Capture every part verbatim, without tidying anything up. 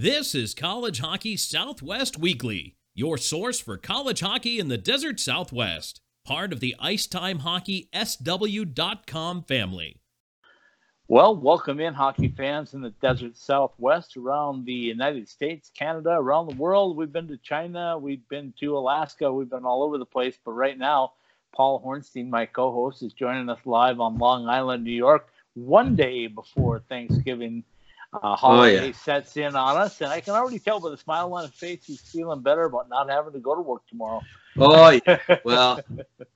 This is College Hockey Southwest Weekly, your source for college hockey in the desert Southwest, part of the Icetime Hockey S W dot com family. Well, welcome in, hockey fans in the desert Southwest, around the United States, Canada, around the world. We've been to China, we've been to Alaska, we've been all over the place, but right now, Paul Hornstein, my co-host, is joining us live on Long Island, New York, one day before Thanksgiving. Uh, holiday oh, yeah. sets in on us, and I can already tell by the smile on his face he's feeling better about not having to go to work tomorrow. Oh, yeah. Well,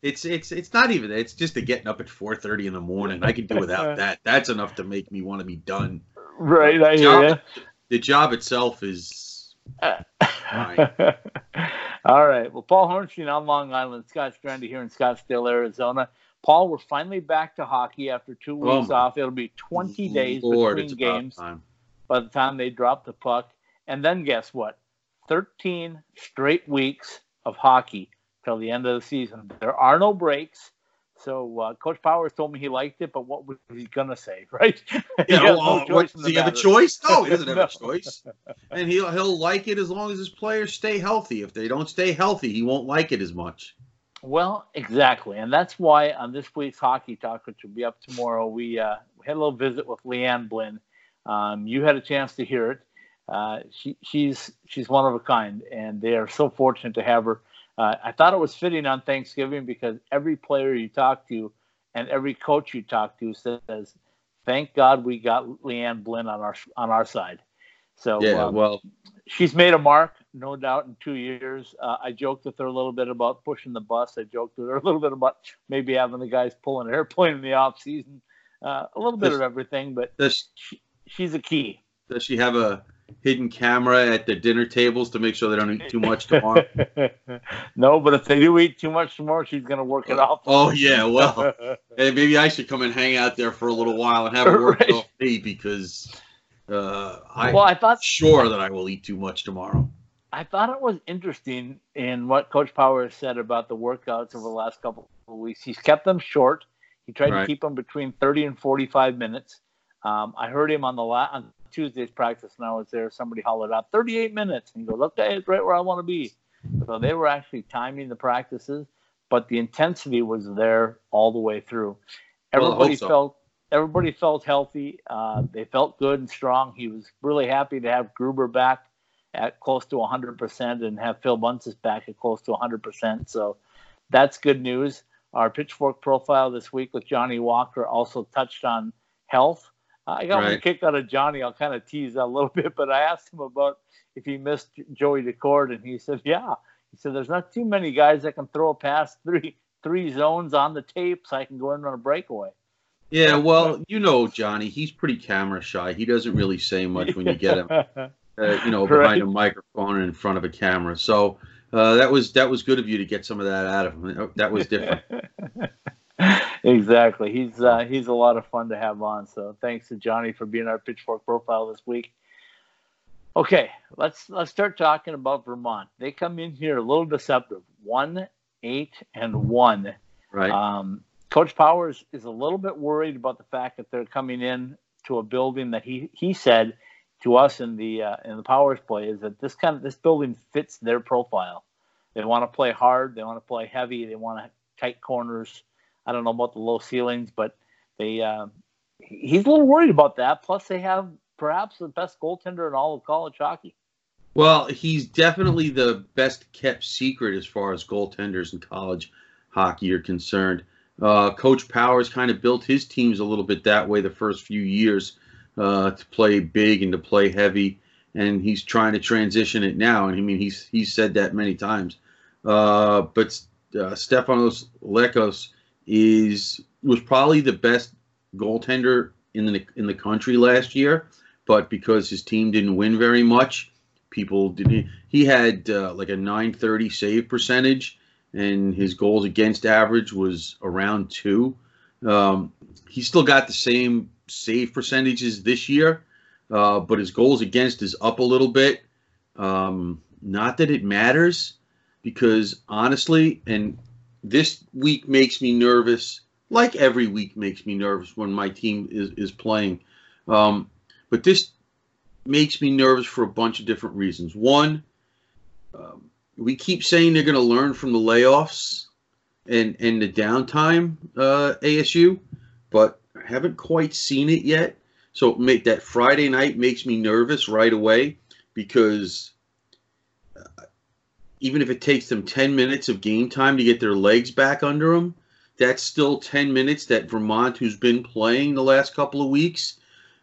it's it's it's not even that. It's just the getting up at four thirty in the morning. I can do without that. That's enough to make me want to be done. Right, the I job, hear you. The job itself is fine. All right. Well, Paul Hornstein on Long Island, Scotch Grandy here in Scottsdale, Arizona. Paul, we're finally back to hockey after two weeks oh, off. It'll be twenty days Lord, between games by the time they drop the puck. And then guess what? thirteen straight weeks of hockey till the end of the season. There are no breaks. So uh, Coach Powers told me he liked it, but what was he going to say, right? Yeah, well, no uh, what, does he have a choice? No, he doesn't have no. a choice. And he'll, he'll like it as long as his players stay healthy. If they don't stay healthy, he won't like it as much. Well, exactly, and that's why on this week's Hockey Talk, which will be up tomorrow, we, uh, we had a little visit with Leanne Blinn. Um, you had a chance to hear it. Uh, she, she's she's one of a kind, and they are so fortunate to have her. Uh, I thought it was fitting on Thanksgiving because every player you talk to and every coach you talk to says, "Thank God we got Leanne Blinn on our on our side." So yeah, um, well. She's made a mark, no doubt, in two years. Uh, I joked with her a little bit about pushing the bus. I joked with her a little bit about maybe having the guys pull an airplane in the off season. Uh, a little bit does, of everything, but does, she, she's a key. Does she have a hidden camera at the dinner tables to make sure they don't eat too much tomorrow? No, but if they do eat too much tomorrow, she's going to work it off. Oh, yeah, well, hey, maybe I should come and hang out there for a little while and have her work right. it off me because – Uh, I'm well, I thought, sure that I will eat too much tomorrow. I thought it was interesting in what Coach Powers said about the workouts over the last couple of weeks. He's kept them short. He tried right. to keep them between thirty and forty-five minutes. Um, I heard him on the la- on Tuesday's practice, and I was there. Somebody hollered out, thirty-eight minutes. And he goes, okay, it's right where I want to be. So they were actually timing the practices, but the intensity was there all the way through. Everybody well, so. felt... Everybody felt healthy. Uh, they felt good and strong. He was really happy to have Gruber back at close to one hundred percent and have Phil Buncis back at close to one hundred percent. So that's good news. Our Pitchfork profile this week with Johnny Walker also touched on health. Uh, I got right. one kick out of Johnny. I'll kind of tease that a little bit, but I asked him about if he missed Joey DeCord, and he said, yeah. He said, there's not too many guys that can throw past three, three zones on the tape, so I can go in on a breakaway. Yeah, well, you know, Johnny, he's pretty camera shy. He doesn't really say much when you get him, uh, you know, behind right. a microphone and in front of a camera. So uh, that was that was good of you to get some of that out of him. That was different. Exactly. He's uh, he's a lot of fun to have on. So thanks to Johnny for being our Pitchfork profile this week. Okay, let's let's start talking about Vermont. They come in here a little deceptive, one eight and one. Right. Um, Coach Powers is a little bit worried about the fact that they're coming in to a building that he, he said to us in the uh, in the Powers play is that this kind of this building fits their profile. They want to play hard, they want to play heavy, they want to tight corners. I don't know about the low ceilings, but they uh, he's a little worried about that. Plus, they have perhaps the best goaltender in all of college hockey. Well, he's definitely the best kept secret as far as goaltenders in college hockey are concerned. Uh, Coach Powers kind of built his teams a little bit that way the first few years uh, to play big and to play heavy, and he's trying to transition it now. And I mean, he's he's said that many times. Uh, but uh, Stefanos Lekos is was probably the best goaltender in the in the country last year, but because his team didn't win very much, people didn't. He had uh, like a nine thirty save percentage. And his goals against average was around two. Um, he's still got the same save percentages this year, uh, but his goals against is up a little bit. Um, not that it matters, because honestly, and this week makes me nervous, like every week makes me nervous when my team is, is playing. Um, but this makes me nervous for a bunch of different reasons. One, um, we keep saying they're going to learn from the layoffs and, and the downtime, uh, A S U, but I haven't quite seen it yet. So make that Friday night makes me nervous right away, because uh, even if it takes them ten minutes of game time to get their legs back under them, that's still ten minutes that Vermont, who's been playing the last couple of weeks,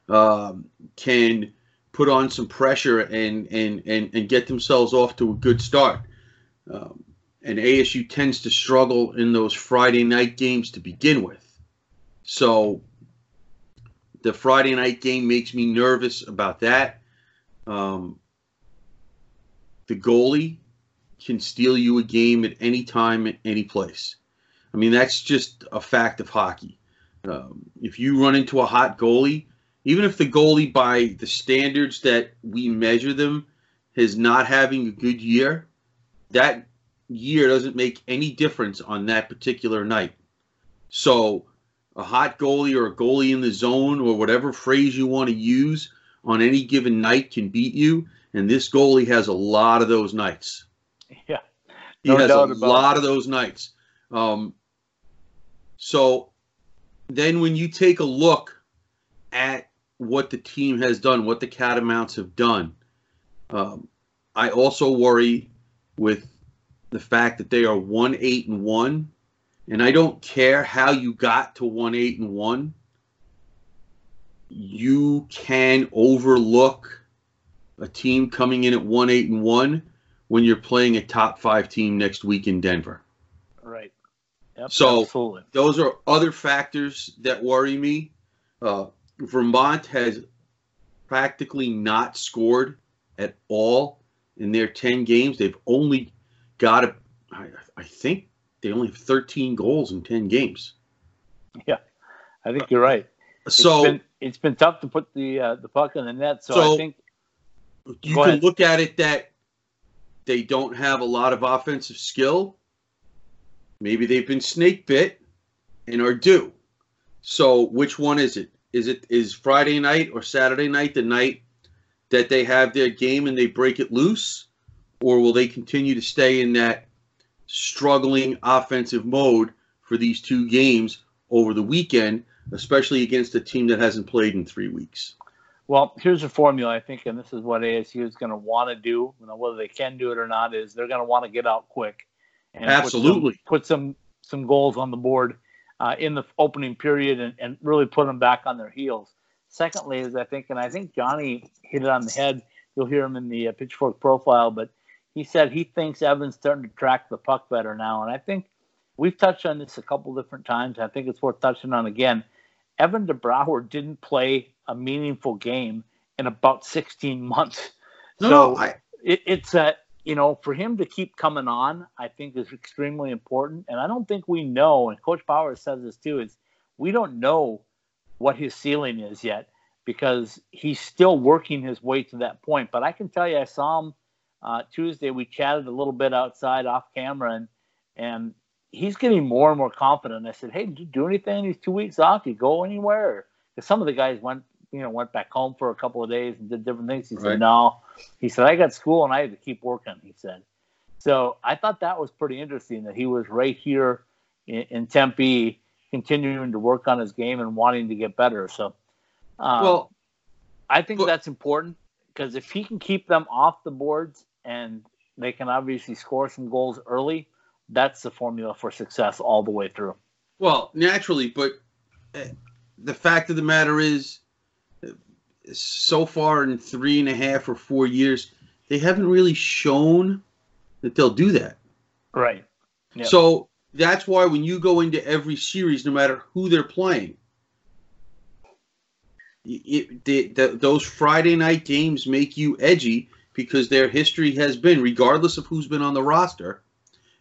um, can put on some pressure and, and, and, and get themselves off to a good start. Um, and A S U tends to struggle in those Friday night games to begin with. So the Friday night game makes me nervous about that. Um, the goalie can steal you a game at any time, at any place. I mean, that's just a fact of hockey. Um, if you run into a hot goalie, even if the goalie, by the standards that we measure them, is not having a good year, that year doesn't make any difference on that particular night. So a hot goalie or a goalie in the zone, or whatever phrase you want to use, on any given night can beat you. And this goalie has a lot of those nights. Yeah. He has a lot of those nights. Um, so then when you take a look at what the team has done, what the Catamounts have done, um, I also worry with the fact that they are one eight and one, and I don't care how you got to one eight and one. You can overlook a team coming in at one eight and one when you're playing a top five team next week in Denver. Right. Yep, so absolutely. Those are other factors that worry me. Uh, Vermont has practically not scored at all in their ten games. They've only got, a, I, I think they only have thirteen goals in ten games. Yeah, I think you're right. Uh, so it's been, it's been tough to put the uh, the puck in the net. So, so I think you can ahead. look at it that they don't have a lot of offensive skill. Maybe they've been snake bit and are due. So which one is it? Is it is Friday night or Saturday night the night that they have their game and they break it loose? Or will they continue to stay in that struggling offensive mode for these two games over the weekend, especially against a team that hasn't played in three weeks? Well, here's a formula, I think, and this is what A S U is going to want to do. You know, whether they can do it or not is they're going to want to get out quick. And Absolutely. Put, some, put some some goals on the board uh, in the opening period and, and really put them back on their heels. Secondly is I think, and I think Johnny hit it on the head. You'll hear him in the uh, Pitchfork profile, but he said he thinks Evan's starting to track the puck better now. And I think we've touched on this a couple different times. And I think it's worth touching on again. Evan DeBrouwer didn't play a meaningful game in about sixteen months. No, so no, I... it, it's a... You know, for him to keep coming on, I think is extremely important. And I don't think we know, and Coach Powers says this too, is we don't know what his ceiling is yet because he's still working his way to that point. But I can tell you, I saw him uh, Tuesday. We chatted a little bit outside off camera, and and he's getting more and more confident. I said, hey, did you do anything these two weeks off? Did you go anywhere? Because some of the guys went. You know, went back home for a couple of days and did different things. He right. said, no. He said, I got school and I had to keep working, he said. So I thought that was pretty interesting that he was right here in, in Tempe continuing to work on his game and wanting to get better. So um, well, I think but, that's important because if he can keep them off the boards and they can obviously score some goals early, that's the formula for success all the way through. Well, naturally, but the fact of the matter is, so far in three and a half or four years, they haven't really shown that they'll do that. Right. Yep. So that's why when you go into every series, no matter who they're playing, it, they, the, those Friday night games make you edgy because their history has been, regardless of who's been on the roster,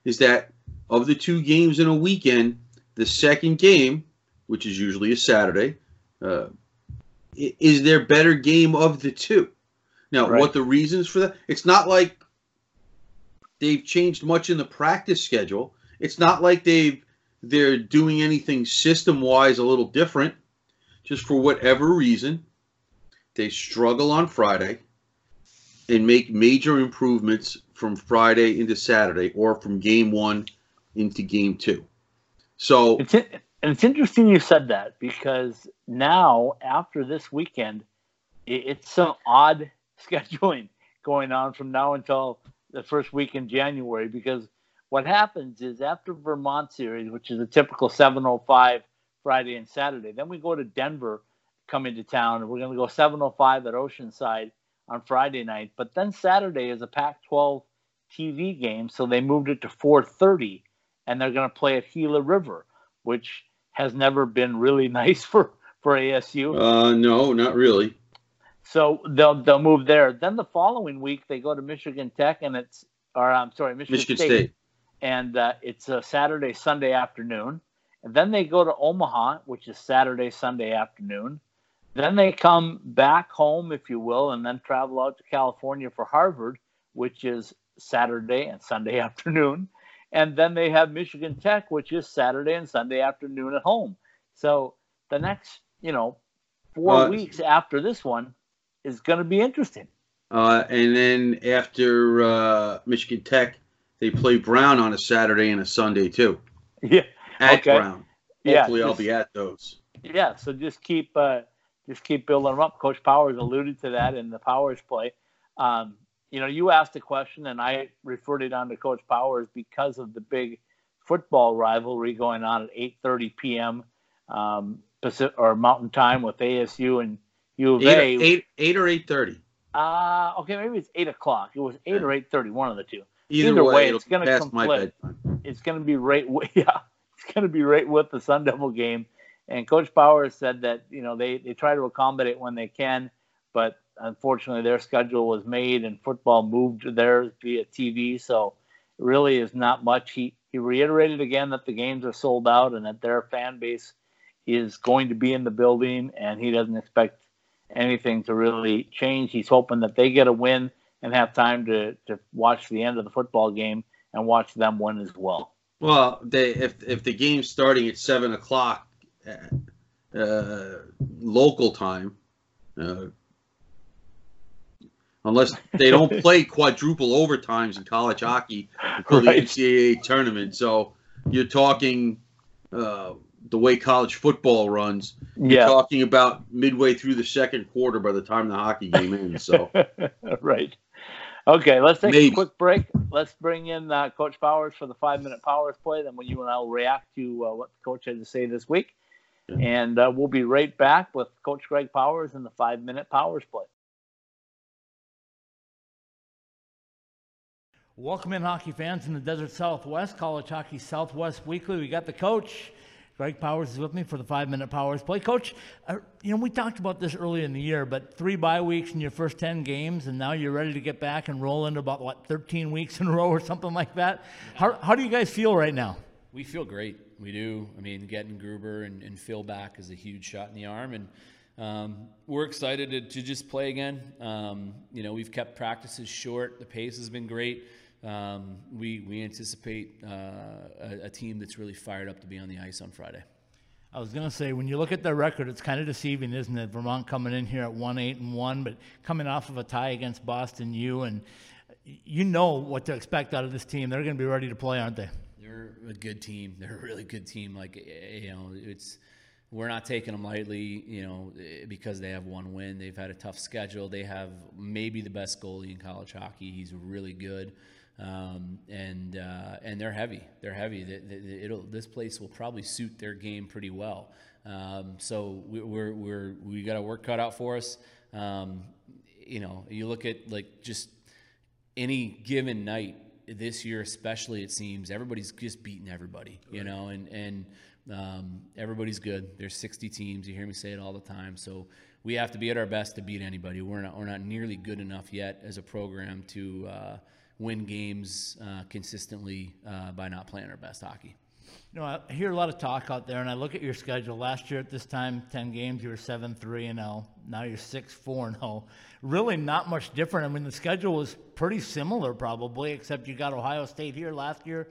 is that of the two games in a weekend, the second game, which is usually a Saturday, uh, is their better game of the two. Now, right. what the reasons for that? It's not like they've changed much in the practice schedule. It's not like they've they're doing anything system wise a little different. Just for whatever reason, they struggle on Friday and make major improvements from Friday into Saturday, or from game one into game two. So it's, and it's interesting you said that, because now after this weekend, it's some odd scheduling going on from now until the first week in January, because what happens is after Vermont series, which is a typical seven oh five Friday and Saturday, then we go to Denver, come into town, and we're going to go seven oh five at Oceanside on Friday night. But then Saturday is a Pac twelve T V game, so they moved it to four thirty, and they're going to play at Gila River, which has never been really nice for, for A S U. Uh, no, not really. So they'll they'll move there. Then the following week they go to Michigan Tech, and it's or I'm sorry, Michigan, Michigan State. State, and uh, it's a Saturday Sunday afternoon. And then they go to Omaha, which is Saturday Sunday afternoon. Then they come back home, if you will, and then travel out to California for Harvard, which is Saturday and Sunday afternoon. And then they have Michigan Tech, which is Saturday and Sunday afternoon at home. So the next, you know, four uh, weeks after this one is going to be interesting. Uh, and then after uh, Michigan Tech, they play Brown on a Saturday and a Sunday too. Yeah. At okay. Brown. Hopefully yeah, I'll just, be at those. Yeah, so just keep uh, just keep building them up. Coach Powers alluded to that in the Powers play. Um, you know, you asked a question, and I referred it on to Coach Powers because of the big football rivalry going on at eight thirty p.m. Um, Pacific, or Mountain Time with A S U and U of A. eight, eight, eight or eight thirty. Uh, okay, maybe it's eight o'clock. It was eight yeah. or eight thirty, one of the two. Either, Either way, way it's going to conflict. It's going to be right – yeah. It's going to be right with the Sun Devil game. And Coach Powers said that, you know, they, they try to accommodate when they can, but unfortunately their schedule was made and football moved to theirs via T V, so it really is not much. He, he reiterated again that the games are sold out and that their fan base is going to be in the building, and he doesn't expect anything to really change. He's hoping that they get a win and have time to, to watch the end of the football game and watch them win as well. Well, they, if if the game's starting at seven o'clock uh, local time, uh, unless they don't play quadruple overtimes in college hockey until right. the N C double A tournament, so you're talking uh, the way college football runs. You're yeah. talking about midway through the second quarter by the time the hockey game ends. So right. Okay, let's take Maybe. a quick break. Let's bring in uh, Coach Powers for the five-minute Powers play. Then you and I will react to uh, what the coach had to say this week. Yeah. And uh, we'll be right back with Coach Greg Powers and the five-minute Powers play. Welcome in, hockey fans in the Desert Southwest, College Hockey Southwest Weekly. We got the coach. Greg Powers is with me for the five-minute Powers play. Coach, uh, you know, we talked about this earlier in the year, but three bye weeks in your first ten games, and now you're ready to get back and roll into about, what, thirteen weeks in a row or something like that. How how do you guys feel right now? We feel great. We do. I mean, getting Gruber and, and Phil back is a huge shot in the arm, and um, we're excited to, to just play again. Um, you know, we've kept practices short. The pace has been great. Um, we we anticipate uh, a, a team that's really fired up to be on the ice on Friday. I was going to say, when you look at their record, it's kind of deceiving, isn't it? Vermont coming in here at one eight and one, but coming off of a tie against Boston U, and you know what to expect out of this team. They're going to be ready to play, aren't they? They're a good team. They're a really good team. Like, you know, it's we're not taking them lightly, you know, because they have one win. They've had a tough schedule. They have maybe the best goalie in college hockey. He's really good. Um, and uh, and they're heavy. They're heavy. They, they, it'll this place will probably suit their game pretty well. Um, so we, we're we're we got our work cut out for us. Um, you know, you look at like just any given night this year, especially it seems everybody's just beating everybody. You right. know, and and um, everybody's good. There's sixty teams. You hear me say it all the time. So we have to be at our best to beat anybody. We're not we're not nearly good enough yet as a program to. Uh, win games uh, consistently uh, by not playing our best hockey. You know, I hear a lot of talk out there, and I look at your schedule. Last year at this time, ten games, you were seven three and oh. Now you're six four and oh. Really not much different. I mean, the schedule was pretty similar probably, except you got Ohio State here last year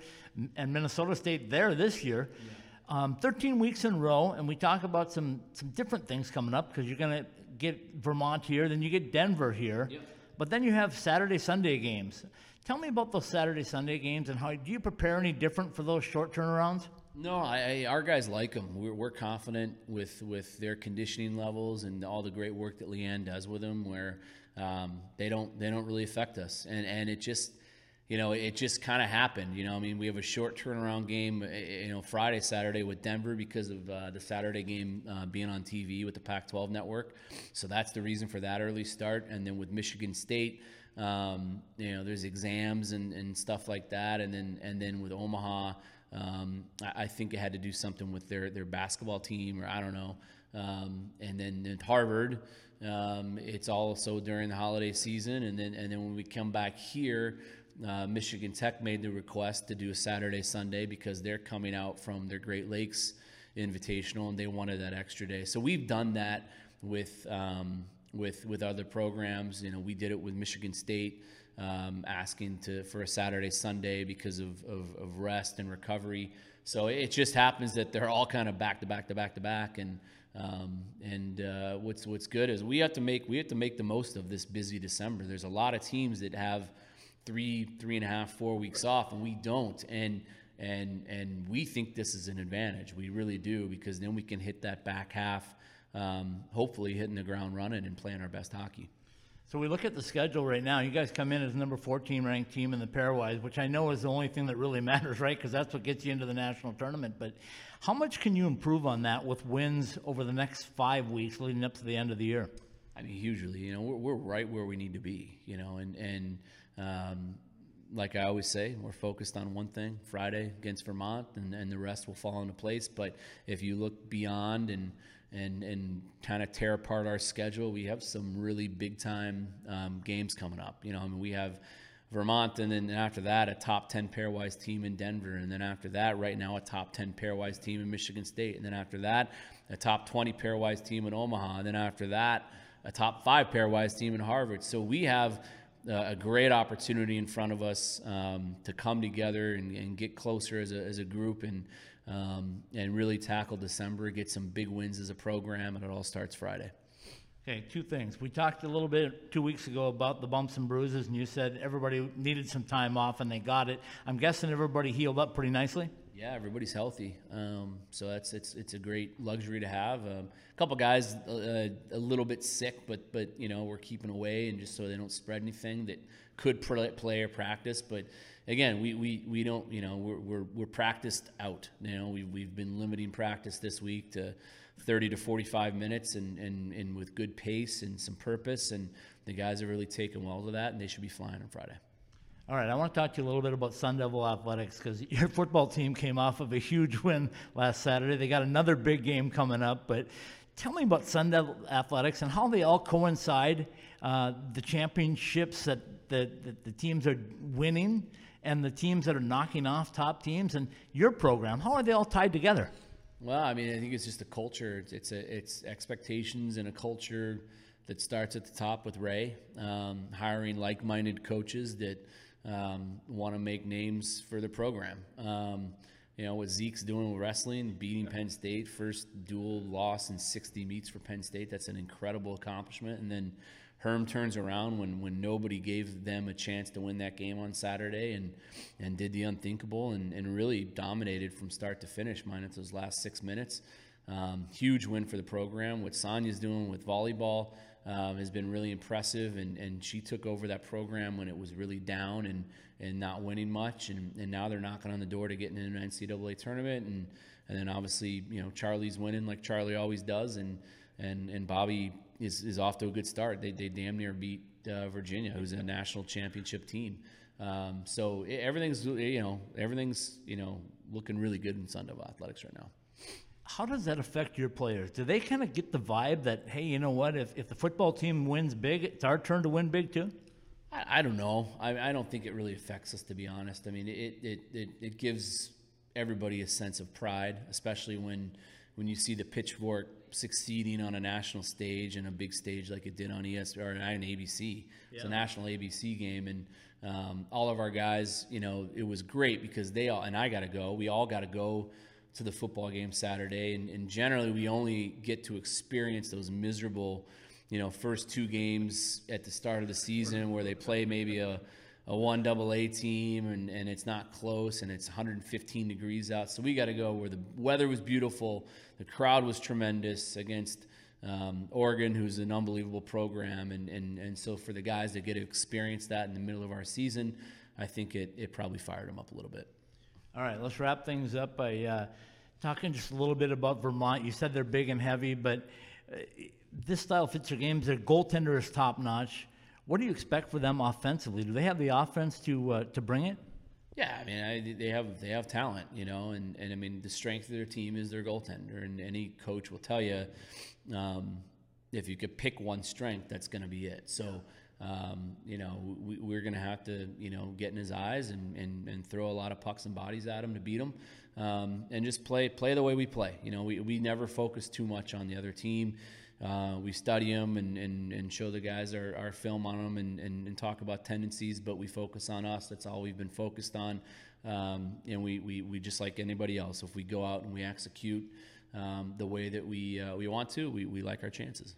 and Minnesota State there this year. Yeah. Um, thirteen weeks in a row, and we talk about some, some different things coming up because you're going to get Vermont here, then you get Denver here, yep. But then you have Saturday, Sunday games. Tell me about those Saturday, Sunday games, and how do you prepare any different for those short turnarounds? No, I, I, our guys like them. We're, we're confident with, with their conditioning levels and all the great work that Leanne does with them, where um, they don't they don't really affect us. And and it just, you know, it just kind of happened. You know, I mean, we have a short turnaround game, you know, Friday, Saturday with Denver because of uh, the Saturday game uh, being on T V with the Pac twelve network. So that's the reason for that early start. And then with Michigan State, um, you know, there's exams and, and stuff like that. And then and then with Omaha. Um, I, I think it had to do something with their, their basketball team, or I don't know. Um, and then at Harvard, um, it's also during the holiday season. And then and then when we come back here, uh, Michigan Tech made the request to do a Saturday, Sunday because they're coming out from their Great Lakes Invitational and they wanted that extra day. So we've done that with um, with with other programs. You know, we did it with Michigan State. Um, asking to for a Saturday, Sunday because of, of, of rest and recovery. So it just happens that they're all kind of back to back to back to back. And um, and uh, what's what's good is we have to make we have to make the most of this busy December. There's a lot of teams that have three three and a half four weeks off, and we don't. And and and we think this is an advantage. We really do, because then we can hit that back half, um, hopefully hitting the ground running and playing our best hockey. So we look at the schedule right now. You guys come in as number fourteen ranked team in the Pairwise, which I know is the only thing that really matters, right? Because that's what gets you into the national tournament. But how much can you improve on that with wins over the next five weeks leading up to the end of the year? I mean, hugely. You know, we're, we're right where we need to be, you know. And, and um, like I always say, we're focused on one thing, Friday against Vermont, and, and the rest will fall into place. But if you look beyond and – and and kind of tear apart our schedule, we have some really big time um, games coming up. You know, I mean, we have Vermont, and then after that, a top ten Pairwise team in Denver, and then after that, right now, a top ten Pairwise team in Michigan State, and then after that, a top twenty Pairwise team in Omaha, and then after that, a top five Pairwise team in Harvard. So we have uh, a great opportunity in front of us um, to come together and, and get closer as a, as a group, and Um, and really tackle December, get some big wins as a program, and it all starts Friday. Okay, two things. We talked a little bit two weeks ago about the bumps and bruises, and you said everybody needed some time off, and they got it. I'm guessing everybody healed up pretty nicely? Yeah, everybody's healthy. Um, so that's it's it's a great luxury to have. Um, a couple guys uh, a little bit sick, but, but you know, we're keeping away, and just so they don't spread anything that could play or practice, but again, we, we, we don't, you know, we're, we're, we're practiced out. You know, we've, we've been limiting practice this week to thirty to forty-five minutes, and, and, and with good pace and some purpose, and the guys are really taking well to that, and they should be flying on Friday. All right, I want to talk to you a little bit about Sun Devil Athletics, because your football team came off of a huge win last Saturday. They got another big game coming up, but tell me about Sun Devil Athletics and how they all coincide, uh, the championships that the, that the teams are winning and the teams that are knocking off top teams, and your program, how are they all tied together? Well, I mean, I think it's just a culture. It's, it's, a, it's expectations and a culture that starts at the top with Ray, um, hiring like-minded coaches that um, want to make names for the program. Um, you know, what Zeke's doing with wrestling, beating Penn State, first dual loss in sixty meets for Penn State. That's an incredible accomplishment. And then Herm turns around when, when nobody gave them a chance to win that game on Saturday, and, and did the unthinkable, and, and really dominated from start to finish, minus those last six minutes. Um, huge win for the program. What Sonia's doing with volleyball um, has been really impressive, and, and she took over that program when it was really down and, and not winning much, and, and now they're knocking on the door to getting in an N C double A tournament, and, and then obviously, you know, Charlie's winning like Charlie always does, and, and, and Bobby Is, is off to a good start. They they damn near beat uh, Virginia, who's a national championship team. Um, so it, everything's you know everything's you know looking really good in Sun Devil Athletics right now. How does that affect your players? Do they kind of get the vibe that, hey, you know what, if if the football team wins big, it's our turn to win big too? I, I don't know. I, I don't think it really affects us, to be honest. I mean, it it it, it gives everybody a sense of pride, especially when when you see the pitchfork succeeding on a national stage and a big stage like it did on E S P N or on A B C. Yeah. It's a national A B C game, and um, all of our guys, you know, it was great because they all, and I got to go, we all got to go to the football game Saturday, and, and generally we only get to experience those miserable you know, first two games at the start of the season where they play maybe a a one double A team and, and it's not close and it's one hundred fifteen degrees out. So we got to go where the weather was beautiful, the crowd was tremendous against um, Oregon, who's an unbelievable program. And, and, and so for the guys that get to experience that in the middle of our season, I think it, it probably fired them up a little bit. All right, let's wrap things up by uh, talking just a little bit about Vermont. You said they're big and heavy, but uh, this style fits your games. Their goaltender is top-notch. What do you expect for them offensively? Do they have the offense to uh, to bring it? Yeah, I mean, I, they have they have talent, you know, and, and I mean the strength of their team is their goaltender, and any coach will tell you um, if you could pick one strength, that's going to be it. So, um, you know, we, we're going to have to, you know, get in his eyes and, and, and throw a lot of pucks and bodies at him to beat him, um, and just play play the way we play. You know, we we never focus too much on the other team. Uh, we study them and, and, and show the guys our, our film on them and, and, and talk about tendencies, but we focus on us. That's all we've been focused on. Um, and we, we, we just like anybody else. If we go out and we execute um, the way that we uh, we want to, we, we like our chances.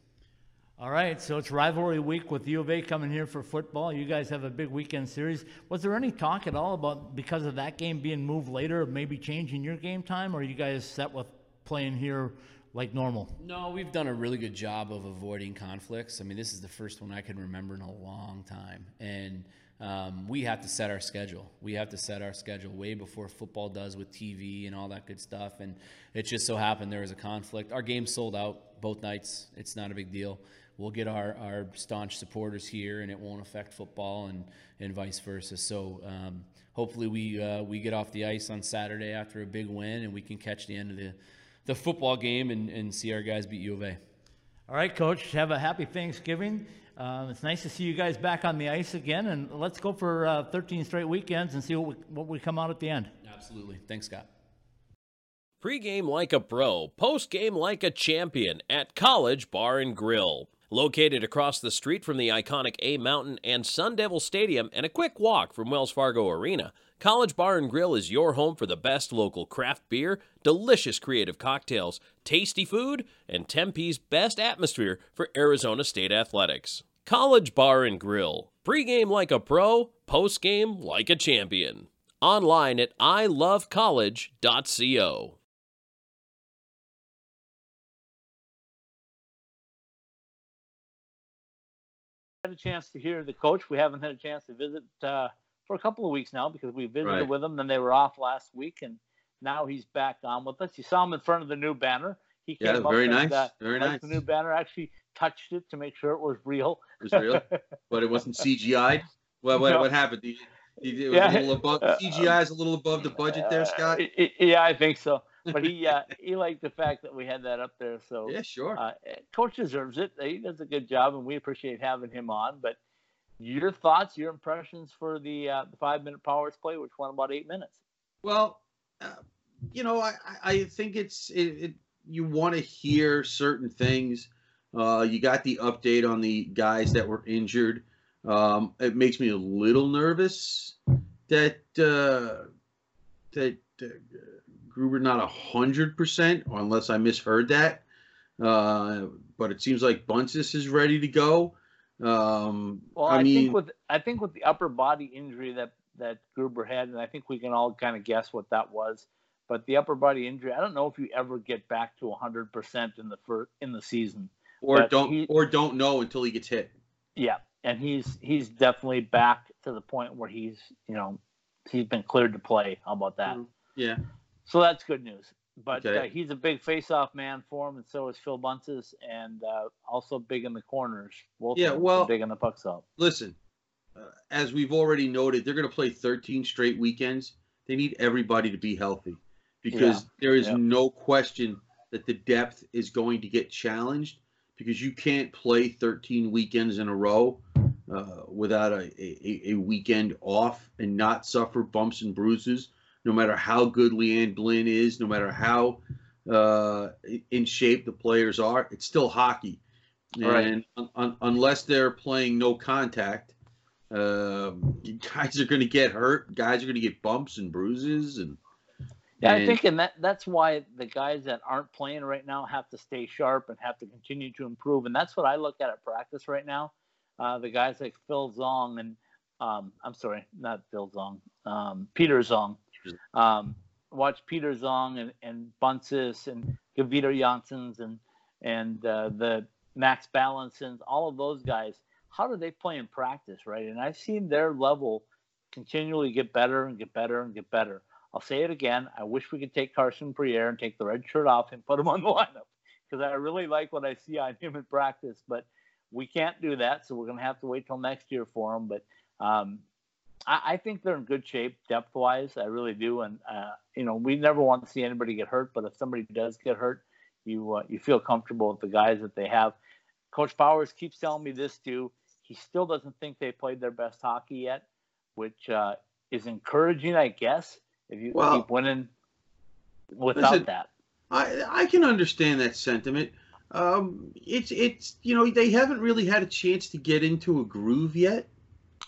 All right, so it's rivalry week with U of A coming here for football. You guys have a big weekend series. Was there any talk at all about, because of that game being moved later, maybe changing your game time, or are you guys set with playing here like normal? No, we've done a really good job of avoiding conflicts. I mean, this is the first one I can remember in a long time. And um, we have to set our schedule. We have to set our schedule way before football does with T V and all that good stuff. And it just so happened there was a conflict. Our game sold out both nights. It's not a big deal. We'll get our, our staunch supporters here, and it won't affect football and, and vice versa. So um, hopefully we uh, we get off the ice on Saturday after a big win, and we can catch the end of the the football game and, and see our guys beat U of A. All right, Coach, have a happy Thanksgiving. Uh, it's nice to see you guys back on the ice again, and let's go for uh, thirteen straight weekends and see what we, what we come out at the end. Absolutely. Thanks, Scott. Pre-game like a pro, post-game like a champion at College Bar and Grill. Located across the street from the iconic A Mountain and Sun Devil Stadium and a quick walk from Wells Fargo Arena, College Bar and Grill is your home for the best local craft beer, delicious creative cocktails, tasty food, and Tempe's best atmosphere for Arizona State athletics. College Bar and Grill. Pre-game like a pro, post-game like a champion. Online at i love college dot co. Had a chance to hear the coach. We haven't had a chance to visit uh for a couple of weeks now, because we visited right. with them, then they were off last week, and now he's back on with us. You saw him in front of the new banner. He came yeah, very up nice, and, uh, very nice. The new banner, actually touched it to make sure it was real. It was real, but it wasn't C G I'd. Well, what, no. what happened? Did you, did, it was yeah. a little above, C G I is a little above the budget there, Scott. Uh, it, it, yeah, I think so. But he uh, he liked the fact that we had that up there. So yeah, sure. Uh, coach deserves it. He does a good job, and we appreciate having him on. But your thoughts, your impressions for the uh, the five-minute Powers play, which won about eight minutes? Well, uh, you know, I, I think it's it, it, you want to hear certain things. Uh, you got the update on the guys that were injured. Um, it makes me a little nervous that uh, that uh, Gruber not one hundred percent, or unless I misheard that. Uh, but it seems like Buncis is ready to go. Um, well, I, I mean, think with I think with the upper body injury that, that Gruber had, and I think we can all kind of guess what that was. But the upper body injury, I don't know if you ever get back to one hundred percent in the first, in the season, or but don't he, or don't know until he gets hit. Yeah, and he's he's definitely back to the point where he's you know he's been cleared to play. How about that? Yeah. So that's good news. But okay. uh, he's a big face-off man for him, and so is Phil Buncis, and uh, also big in the corners. Wilson, yeah, well, big in the pucks out. Listen, uh, as we've already noted, they're going to play thirteen straight weekends. They need everybody to be healthy, because yeah. there is yep. no question that the depth is going to get challenged, because you can't play thirteen weekends in a row uh, without a, a, a weekend off and not suffer bumps and bruises. No matter how good Leanne Blinn is, no matter how uh, in shape the players are, it's still hockey. Right. And un- un- unless they're playing no contact, uh, guys are going to get hurt. Guys are going to get bumps and bruises. And Yeah, and I think, and that that's why the guys that aren't playing right now have to stay sharp and have to continue to improve. And that's what I look at at practice right now. Uh, the guys like Phil Zong and um, I'm sorry, not Phil Zong, um, Peter Zong. Um, watch Peter Zong and, and Buncis and Gavito Janssens and and uh, the Max Balansons, all of those guys. How do they play in practice, right? And I've seen their level continually get better and get better and get better. I'll say it again. I wish we could take Carson Priere and take the red shirt off and put him on the lineup because I really like what I see on him in practice. But we can't do that, so we're going to have to wait till next year for him. But um, I, I think they're in good shape depth-wise. I really do. And, uh, you know, we never want to see anybody get hurt, but if somebody does get hurt, you uh, you feel comfortable with the guys that they have. Coach Powers keeps telling me this, too. He still doesn't think they played their best hockey yet, which uh, is encouraging, I guess. If you well, keep winning without listen, that, I I can understand that sentiment. Um, it's it's you know they haven't really had a chance to get into a groove yet,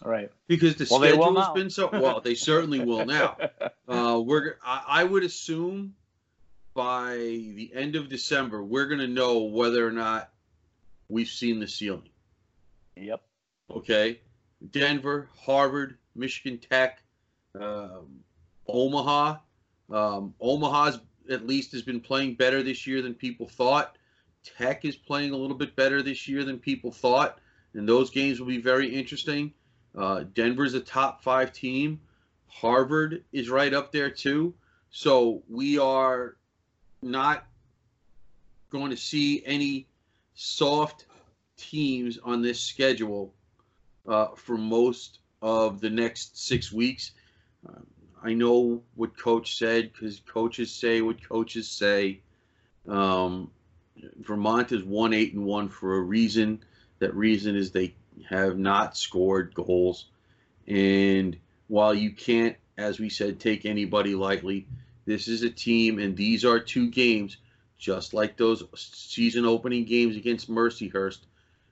right? Because the well, schedule has been so well. They certainly will now. Uh, we're I, I would assume by the end of December we're going to know whether or not we've seen the ceiling. Yep. Okay. Denver, Harvard, Michigan Tech. Um, Omaha. Um, Omaha's at least has been playing better this year than people thought. Tech is playing a little bit better this year than people thought, and those games will be very interesting. Uh, Denver's a top five team. Harvard is right up there too. So we are not going to see any soft teams on this schedule uh, for most of the next six weeks. Um, I know what Coach said because coaches say what coaches say. Um, Vermont is one eight and one for a reason. That reason is they have not scored goals. And while you can't, as we said, take anybody lightly, this is a team, and these are two games, just like those season-opening games against Mercyhurst,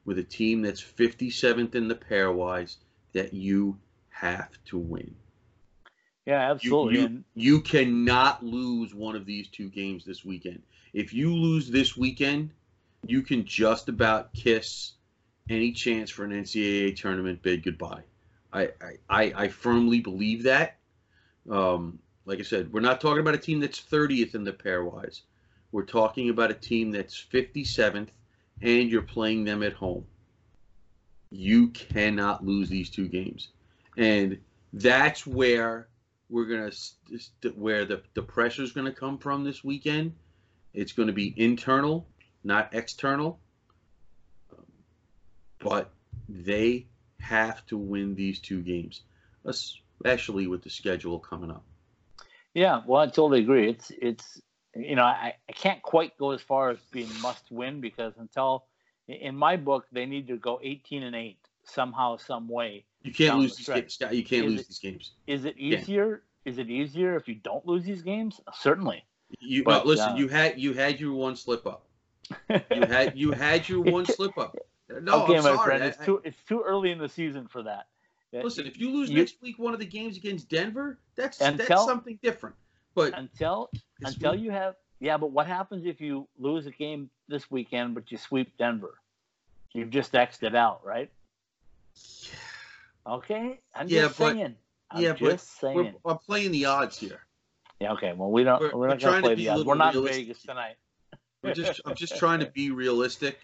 with a team that's fifty-seventh in the pairwise that you have to win. Yeah, absolutely. You, you, you cannot lose one of these two games this weekend. If you lose this weekend, you can just about kiss any chance for an N C double A tournament bid goodbye. I I, I, I firmly believe that. Um, like I said, we're not talking about a team that's thirtieth in the pairwise. We're talking about a team that's fifty-seventh, and you're playing them at home. You cannot lose these two games. And that's where... We're gonna st- where the the pressure is gonna come from this weekend. It's gonna be internal, not external. Um, but they have to win these two games, especially with the schedule coming up. Yeah, well, I totally agree. It's it's you know I, I can't quite go as far as being must win because until in my book they need to go eighteen and eight somehow, some way. You can't lose these games. You can't lose these games. Is it easier? Is it easier if you don't lose these games? Certainly. You but, no, listen. Uh, you had you had your one slip up. You had you had your one slip up. No, okay, I'm sorry. My friend, I, it's too it's too early in the season for that. Listen, if you lose you, next week one of the games against Denver, that's until, that's something different. But until until week, you have yeah, but what happens if you lose a game this weekend but you sweep Denver? You've just X'd it out, right? Yeah. Okay, I'm yeah, just but, saying. I'm yeah, just saying. We're, we're playing the odds here. Yeah. Okay. Well, we don't. We're, we're not going to play the odds. We're not in Vegas tonight. We're just. I'm just trying to be realistic.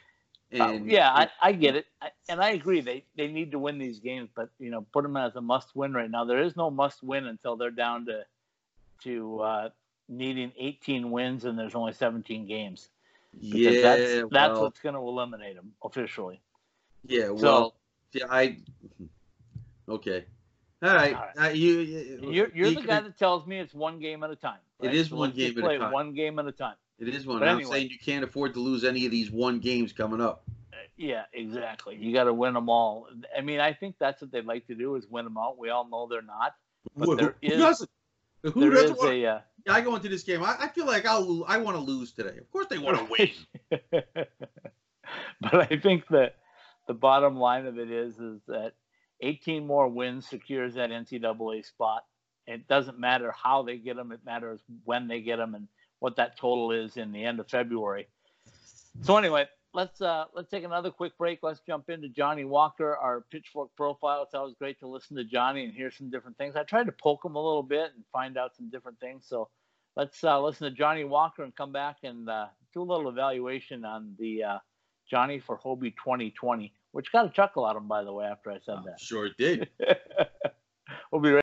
And uh, yeah, I, I get it, I, and I agree. They they need to win these games, but you know, put them as a must win right now. There is no must win until they're down to to uh, needing eighteen wins, and there's only seventeen games. Yeah. That's, that's well, what's going to eliminate them officially. Yeah. Well, so, yeah, I. Okay. All right. All right. Uh, you, you, you're you're you the guy that tells me it's one game at a time. Right? It is so one game at a time. One game at a time. It is one. But I'm anyway, saying you can't afford to lose any of these one games coming up. Yeah, exactly. You got to win them all. I mean, I think that's what they'd like to do is win them all. We all know they're not. But who, there who is, doesn't? Who there doesn't? Is want, a, uh, I go into this game. I, I feel like I'll. I want to lose today. Of course, they want to win. But I think that the bottom line of it is is that eighteen more wins secures that N C double A spot, It doesn't matter how they get them. It matters when they get them and what that total is in the end of February. So anyway, let's uh, let's take another quick break. Let's jump into Johnny Walker, our Pitchfork profile. It's always great to listen to Johnny and hear some different things. I tried to poke him a little bit and find out some different things. So let's uh, listen to Johnny Walker and come back and uh, do a little evaluation on the uh, Johnny for Hobie twenty twenty, which got a chuckle out of him, by the way, after I said oh, that. Sure did. We'll be right back.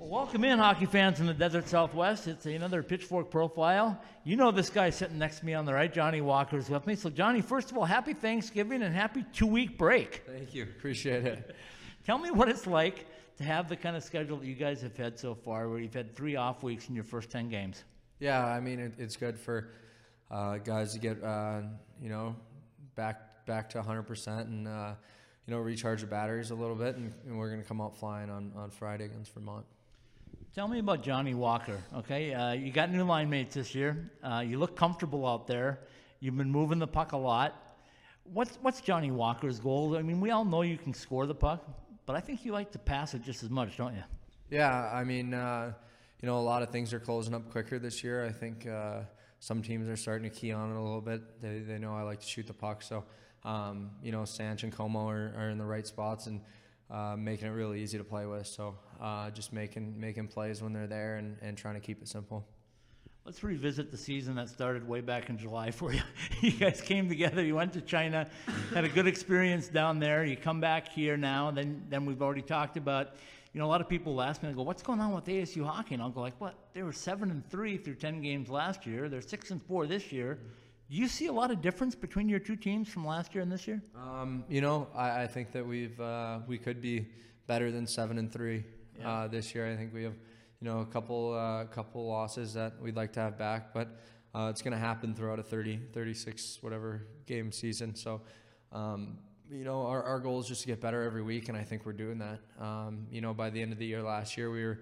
Welcome in, hockey fans in the Desert Southwest. It's another Pitchfork Profile. You know this guy sitting next to me on the right, Johnny Walker, is with me. So, Johnny, first of all, happy Thanksgiving and happy two-week break. Thank you. Appreciate it. Tell me what it's like to have the kind of schedule that you guys have had so far, where you've had three off weeks in your first ten games. Yeah, I mean, it, it's good for uh, guys to get, uh, you know, back back to one hundred percent and, uh, you know, recharge the batteries a little bit, and, and we're going to come out flying on, on Friday against Vermont. Tell me about Johnny Walker, okay? Uh, you got new line mates this year. Uh, you look comfortable out there. You've been moving the puck a lot. What's, what's Johnny Walker's goal? I mean, we all know you can score the puck, but I think you like to pass it just as much, don't you? Yeah, I mean, uh, you know, a lot of things are closing up quicker this year. I think uh, some teams are starting to key on it a little bit. They, they know I like to shoot the puck. So, um, you know, Sanch and Como are, are in the right spots, and Uh, making it really easy to play with, so uh, just making making plays when they're there and, and trying to keep it simple. Let's revisit the season that started way back in July for you. You guys came together, you went to China, had a good experience down there, you come back here now, then then we've already talked about, you know, a lot of people last me, they go, what's going on with A S U hockey? And I'll go like, what? They were seven and three through ten games last year, they're six and four this year. Do you see a lot of difference between your two teams from last year and this year? Um, you know, I, I think that we've uh, we could be better than seven and three yeah. uh, this year. I think we have, you know, a couple uh, couple losses that we'd like to have back, but uh, it's going to happen throughout a thirty, thirty-six whatever game season. So, um, you know, our our goal is just to get better every week, and I think we're doing that. Um, you know, by the end of the year last year, we were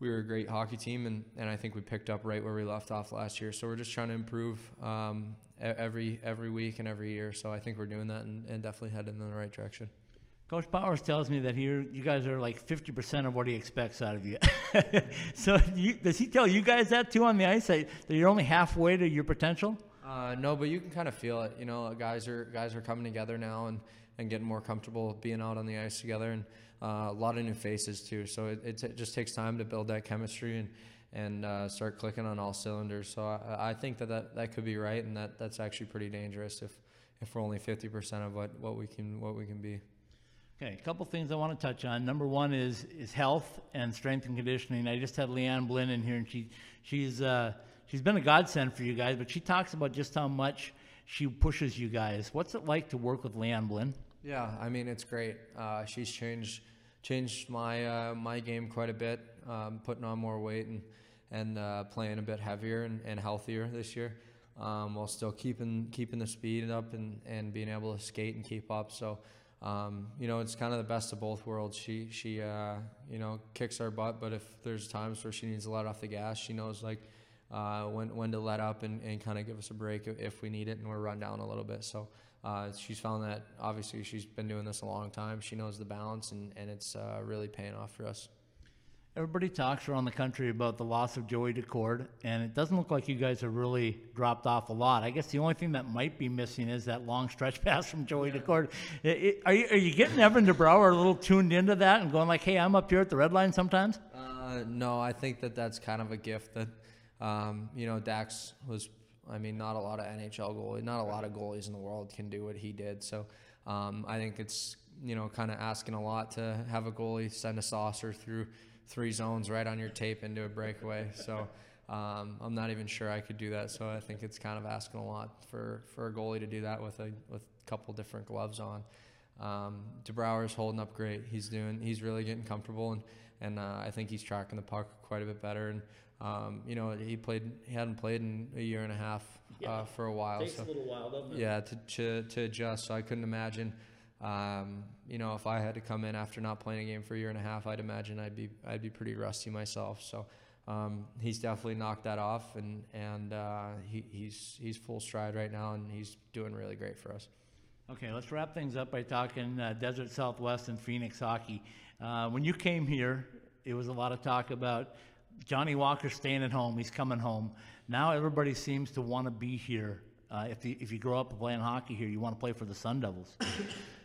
we were a great hockey team, and and I think we picked up right where we left off last year. So we're just trying to improve. Um, every every week and every year, so I think we're doing that and, and definitely heading in the right direction. Coach Powers tells me that here you guys are like fifty percent of what he expects out of you. So you, does he tell you guys that too on the ice, that you're only halfway to your potential? Uh, no, but you can kind of feel it. You know, guys are guys are coming together now and, and getting more comfortable being out on the ice together, and uh, a lot of new faces too. So it, it, t- it just takes time to build that chemistry and and uh, start clicking on all cylinders. So I, I think that, that that could be right, and that, that's actually pretty dangerous if, if we're only fifty percent of what, what we can what we can be. Okay, a couple things I want to touch on. Number one is is health and strength and conditioning. I just had Leanne Blinn in here, and she she's uh, she's been a godsend for you guys, but she talks about just how much she pushes you guys. What's it like to work with Leanne Blinn? Yeah, I mean, it's great. Uh, she's changed changed my uh, my game quite a bit, um, putting on more weight and and uh, playing a bit heavier and, and healthier this year, um, while still keeping keeping the speed up and, and being able to skate and keep up. So, um, you know, it's kind of the best of both worlds. She, she uh, you know, kicks our butt, but if there's times where she needs to let off the gas, she knows, like, uh, when, when to let up and, and kind of give us a break if we need it and we're run down a little bit. So uh, she's found that, obviously, she's been doing this a long time. She knows the balance, and, and it's uh, really paying off for us. Everybody talks around the country about the loss of Joey DeCord, and it doesn't look like you guys have really dropped off a lot. I guess the only thing that might be missing is that long stretch pass from Joey yeah. DeCord. It, it, are you are you getting Evan DeBrouwer a little tuned into that and going like, hey, I'm up here at the red line sometimes? Uh, no, I think that that's kind of a gift that, um, you know, Dax was, I mean, not a lot of N H L goalies, not a lot of goalies in the world can do what he did. So um, I think it's, you know, kind of asking a lot to have a goalie send a saucer through three zones right on your tape into a breakaway. So um, I'm not even sure I could do that. So I think it's kind of asking a lot for, for a goalie to do that with a with a couple different gloves on. Um, DeBrouwer's holding up great. He's doing he's really getting comfortable, and and uh, I think he's tracking the puck quite a bit better. And um, you know, he played he hadn't played in a year and a half yeah. uh, for a while. Takes so, a little while, doesn't it? Yeah, to to, to adjust. So I couldn't imagine. Um, you know, if I had to come in after not playing a game for a year and a half, I'd imagine I'd be I'd be pretty rusty myself. So um, he's definitely knocked that off, and and uh, he, he's he's full stride right now, and he's doing really great for us. Okay, let's wrap things up by talking uh, Desert Southwest and Phoenix hockey. Uh, when you came here, it was a lot of talk about Johnny Walker staying at home. He's coming home. Now everybody seems to want to be here. Uh, if, the, if you grow up playing hockey here, you want to play for the Sun Devils.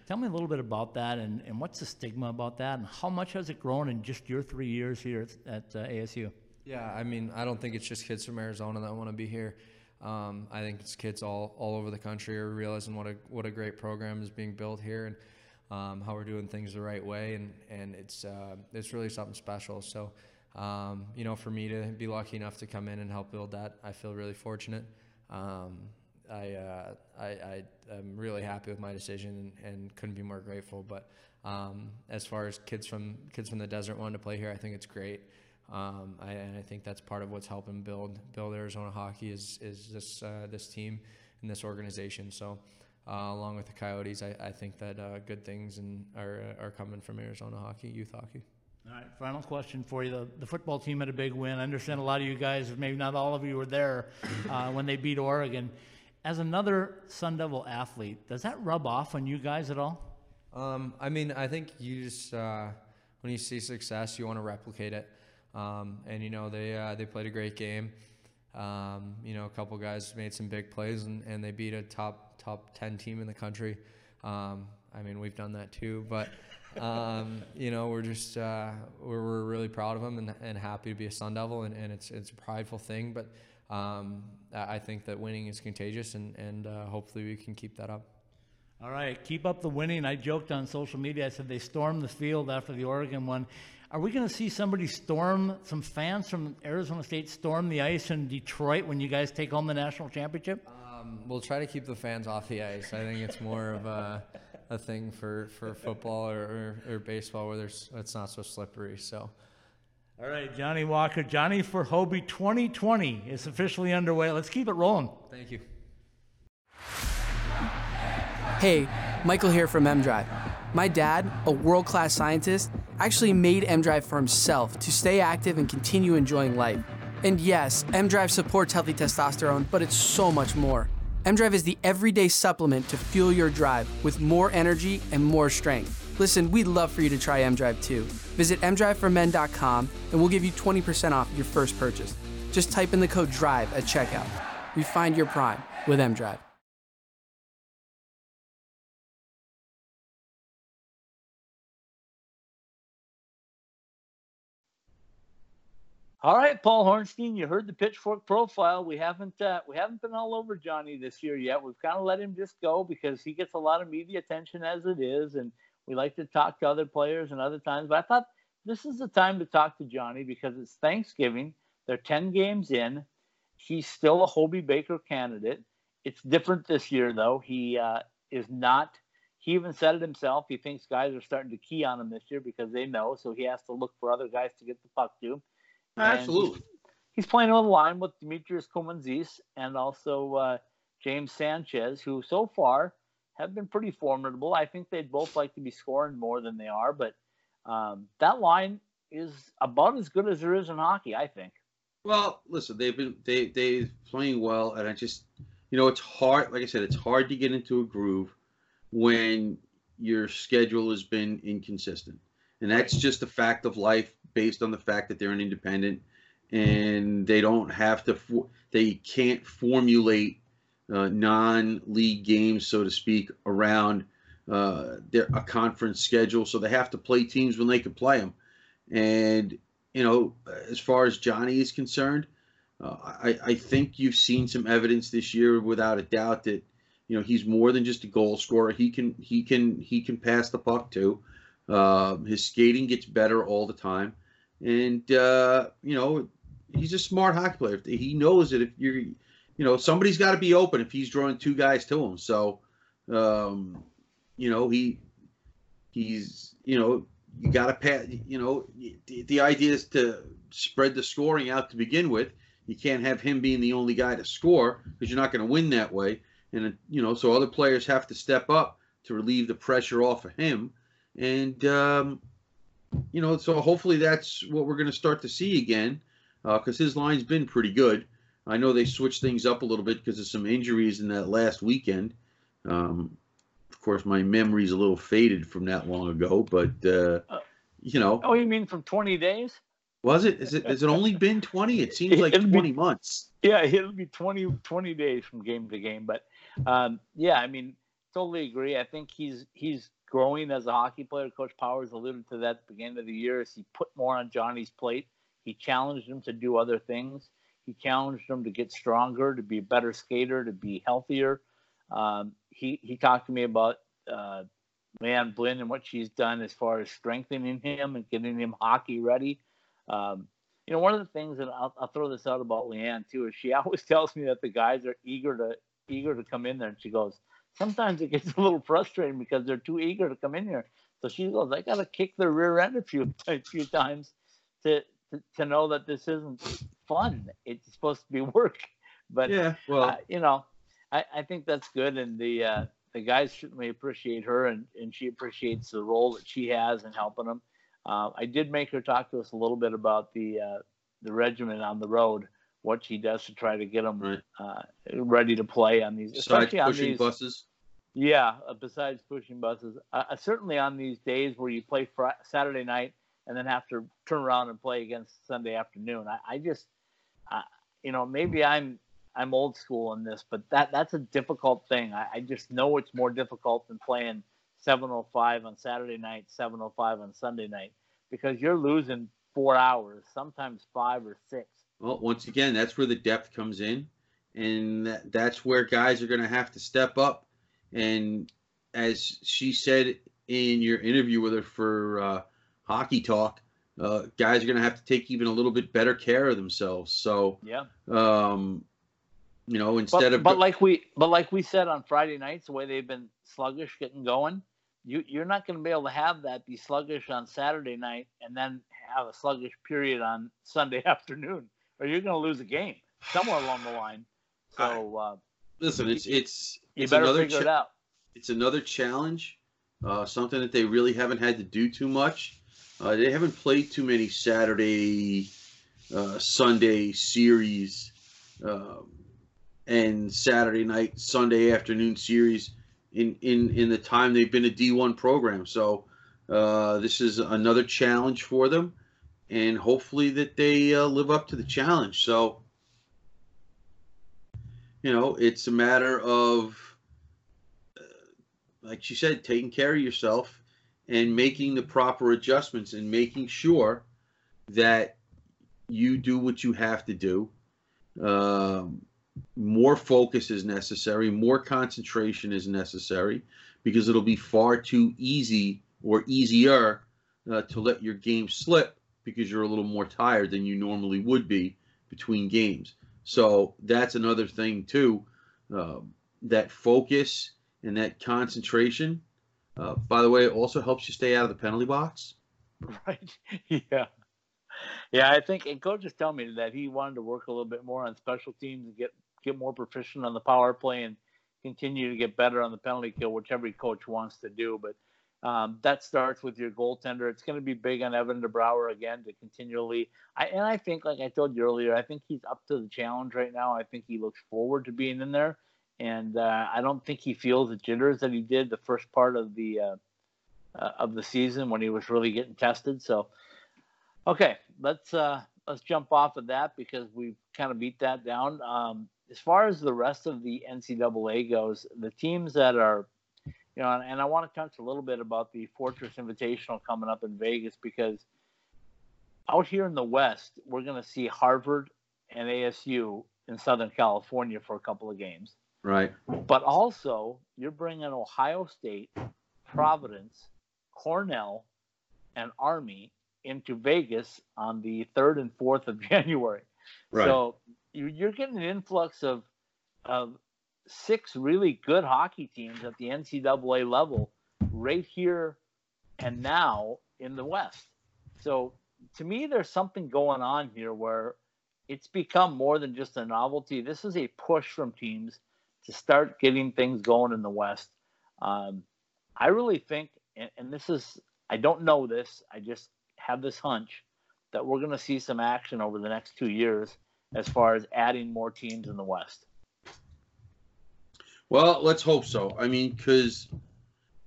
Tell me a little bit about that, and, and what's the stigma about that, and how much has it grown in just your three years here at, at uh, A S U? Yeah, I mean, I don't think it's just kids from Arizona that want to be here. Um, I think it's kids all, all over the country are realizing what a what a great program is being built here, and um, how we're doing things the right way, and and it's uh, it's really something special. So, um, you know, for me to be lucky enough to come in and help build that, I feel really fortunate. Um, I, uh, I I I'm really happy with my decision, and, and couldn't be more grateful. But um, as far as kids from kids from the desert wanting to play here, I think it's great. Um, I, and I think that's part of what's helping build build Arizona hockey is is this uh, this team and this organization. So, uh, along with the Coyotes, I, I think that uh, good things and are are coming from Arizona hockey, youth hockey. All right, final question for you. The, the football team had a big win. I understand a lot of you guys, maybe not all of you, were there uh, when they beat Oregon. As another Sun Devil athlete, does that rub off on you guys at all? Um, I mean, I think you just uh, when you see success, you want to replicate it. Um, and you know, they, uh, they played a great game. Um, you know, a couple guys made some big plays, and, and they beat a top, top ten team in the country. Um, I mean, we've done that too, but, um, you know, we're just, uh, we're, we're really proud of them, and, and happy to be a Sun Devil, and, and it's, it's a prideful thing, but, um, I think that winning is contagious, and, and, uh, hopefully we can keep that up. All right, keep up the winning. I joked on social media. I said they stormed the field after the Oregon one. Are we going to see somebody storm, some fans from Arizona State storm the ice in Detroit when you guys take home the national championship? Um, we'll try to keep the fans off the ice. I think it's more of a, a thing for, for football or, or, or baseball where there's it's not so slippery. So. All right, Johnny Walker. Johnny for Hobie twenty twenty is officially underway. Let's keep it rolling. Thank you. Hey, Michael here from M-Drive. My dad, a world-class scientist, actually made M-Drive for himself to stay active and continue enjoying life. And yes, M-Drive supports healthy testosterone, but it's so much more. M-Drive is the everyday supplement to fuel your drive with more energy and more strength. Listen, we'd love for you to try M-Drive too. Visit m drive for men dot com and we'll give you twenty percent off your first purchase. Just type in the code DRIVE at checkout. You find your prime with M-Drive. All right, Paul Hornstein, you heard the Pitchfork profile. We haven't uh, we haven't been all over Johnny this year yet. We've kind of let him just go because he gets a lot of media attention as it is, and we like to talk to other players and other times. But I thought this is the time to talk to Johnny because it's Thanksgiving. They're ten games in. He's still a Hobie Baker candidate. It's different this year, though. He uh, is not – he even said it himself. He thinks guys are starting to key on him this year because they know, so he has to look for other guys to get the puck to. And absolutely. He's playing on the line with Demetrius Cominzis and also uh, James Sanchez, who so far have been pretty formidable. I think they'd both like to be scoring more than they are, but um, that line is about as good as there is in hockey, I think. Well, listen, they've been they they're playing well, and I just you know it's hard. Like I said, it's hard to get into a groove when your schedule has been inconsistent. And that's just the fact of life based on the fact that they're an independent and they don't have to, for, they can't formulate uh, non-league games, so to speak, around uh, their a conference schedule. So they have to play teams when they can play them. And, you know, as far as Johnny is concerned, uh, I, I think you've seen some evidence this year without a doubt that, you know, he's more than just a goal scorer. He can, he can, he can pass the puck too. Uh, his skating gets better all the time, and uh, you know he's a smart hockey player. He knows that if you're, you know, somebody's got to be open if he's drawing two guys to him. So, um, you know he, he's you know you got to pass. You know the, the idea is to spread the scoring out to begin with. You can't have him being the only guy to score because you're not going to win that way. And you know so other players have to step up to relieve the pressure off of him. And, um, you know, so hopefully that's what we're going to start to see again because uh, his line's been pretty good. I know they switched things up a little bit because of some injuries in that last weekend. Um, of course, my memory's a little faded from that long ago, but, uh, you know. Oh, you mean from twenty days? Was it? Is it? Has it only been twenty? It seems like it'll twenty be, months. Yeah, it'll be twenty, twenty days from game to game. But, um, yeah, I mean, totally agree. I think he's he's growing as a hockey player. Coach Powers alluded to that at the beginning of the year as he put more on Johnny's plate. He challenged him to do other things. He challenged him to get stronger, to be a better skater, to be healthier. Um, he, he talked to me about uh, Leanne Blinn and what she's done as far as strengthening him and getting him hockey ready. Um, you know, one of the things, and I'll, I'll throw this out about Leanne too, is she always tells me that the guys are eager to eager to come in there, and she goes, sometimes it gets a little frustrating because they're too eager to come in here. So she goes, I got to kick their rear end a few a few times to, to to know that this isn't fun. It's supposed to be work. But yeah, well, uh, you know, I, I think that's good, and the uh, the guys certainly appreciate her, and, and she appreciates the role that she has in helping them. Uh, I did make her talk to us a little bit about the uh, the regiment on the road, what she does to try to get them right. uh, ready to play on these, besides especially pushing on these, buses. Yeah, uh, besides pushing buses, uh, certainly on these days where you play fr- Saturday night and then have to turn around and play against Sunday afternoon. I, I just, uh, you know, maybe I'm I'm old school in this, but that that's a difficult thing. I, I just know it's more difficult than playing seven oh five on Saturday night, seven oh five on Sunday night, because you're losing four hours, sometimes five or six. Well, once again, that's where the depth comes in, and that, that's where guys are going to have to step up. And as she said in your interview with her for uh, Hockey Talk, uh, guys are going to have to take even a little bit better care of themselves. So, yeah. Um, you know, instead but, of but like we but like we said on Friday nights, the way they've been sluggish getting going, you you're not going to be able to have that be sluggish on Saturday night and then have a sluggish period on Sunday afternoon, or you're going to lose a game somewhere along the line. So uh, listen, it's it's you it's better figure cha- it out. It's another challenge, uh, something that they really haven't had to do too much. Uh, they haven't played too many Saturday, uh, Sunday series. Um, and Saturday night, Sunday afternoon series in, in, in the time they've been a D one program. So uh, this is another challenge for them, and hopefully that they uh, live up to the challenge. So, you know, it's a matter of, uh, like she said, taking care of yourself and making the proper adjustments and making sure that you do what you have to do. Um, More focus is necessary. More concentration is necessary, because it'll be far too easy or easier uh, to let your game slip because you're a little more tired than you normally would be between games. So that's another thing too, uh, that focus and that concentration. Uh, by the way, it also helps you stay out of the penalty box. Right. Yeah. Yeah, I think, and Coach is telling me that he wanted to work a little bit more on special teams and get get more proficient on the power play and continue to get better on the penalty kill, which every coach wants to do. But um, that starts with your goaltender. It's going to be big on Evan DeBrouwer again to continually. I, and I think, like I told you earlier, I think he's up to the challenge right now. I think he looks forward to being in there. And uh, I don't think he feels the jitters that he did the first part of the uh, uh, of the season when he was really getting tested. So, okay, let's uh, let's jump off of that because we've kind of beat that down. Um, as far as the rest of the N C double A goes, the teams that are, you know, and, and I want to touch a little bit about the Fortress Invitational coming up in Vegas, because out here in the West, we're going to see Harvard and A S U in Southern California for a couple of games. Right. But also, you're bringing Ohio State, Providence, Cornell, and Army into Vegas on the third and fourth of January. Right. So you're getting an influx of of six really good hockey teams at the N C double A level right here and now in the West. So to me, there's something going on here where it's become more than just a novelty. This is a push from teams to start getting things going in the West. Um, I really think, and, and this is, I don't know this, I just have this hunch that we're going to see some action over the next two years as far as adding more teams in the West. Well, let's hope so. I mean, because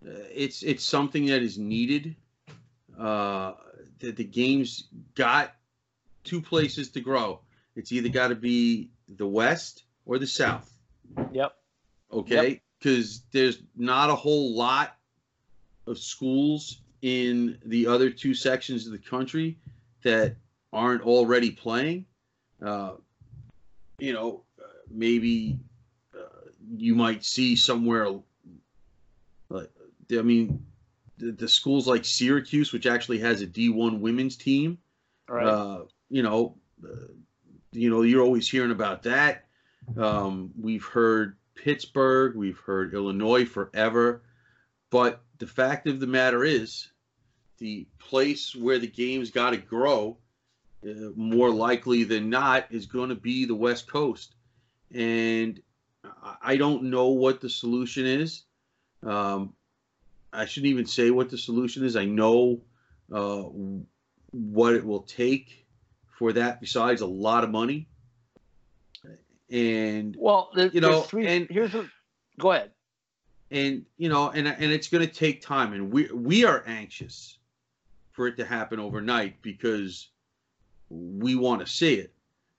it's it's something that is needed. Uh, that the game's got two places to grow. It's either got to be the West or the South. Yep. Okay? Because yep. there's not a whole lot of schools in the other two sections of the country that aren't already playing. Uh, you know, maybe uh, you might see somewhere, like, I mean, the, the schools like Syracuse, which actually has a D one women's team. Right. Uh, you know, uh, you know, you're always hearing about that. Um, we've heard Pittsburgh, we've heard Illinois forever, but the fact of the matter is, the place where the game's got to grow, uh, more likely than not, is going to be the West Coast. And I don't know what the solution is. Um, I shouldn't even say what the solution is. I know uh, what it will take for that, besides a lot of money. And, well, there, you know, three, and here's what, go ahead. And, you know, and and it's going to take time. And we we are anxious for it to happen overnight because we want to see it.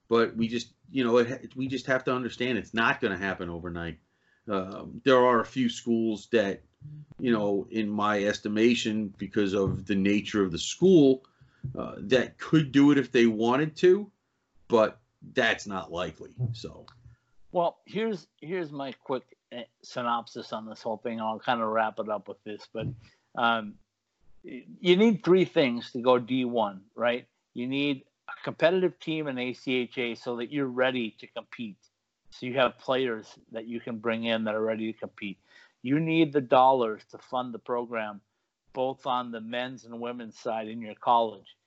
But we just, you know, it, we just have to understand it's not going to happen overnight. Um, there are a few schools that, you know, in my estimation, because of the nature of the school, uh, that could do it if they wanted to. But that's not likely. So, well, here's here's my quick synopsis on this whole thing, and I'll kind of wrap it up with this, but um, you need three things to go D one, right? You need a competitive team in A C H A so that you're ready to compete, so you have players that you can bring in that are ready to compete. You need the dollars to fund the program, both on the men's and women's side in your college.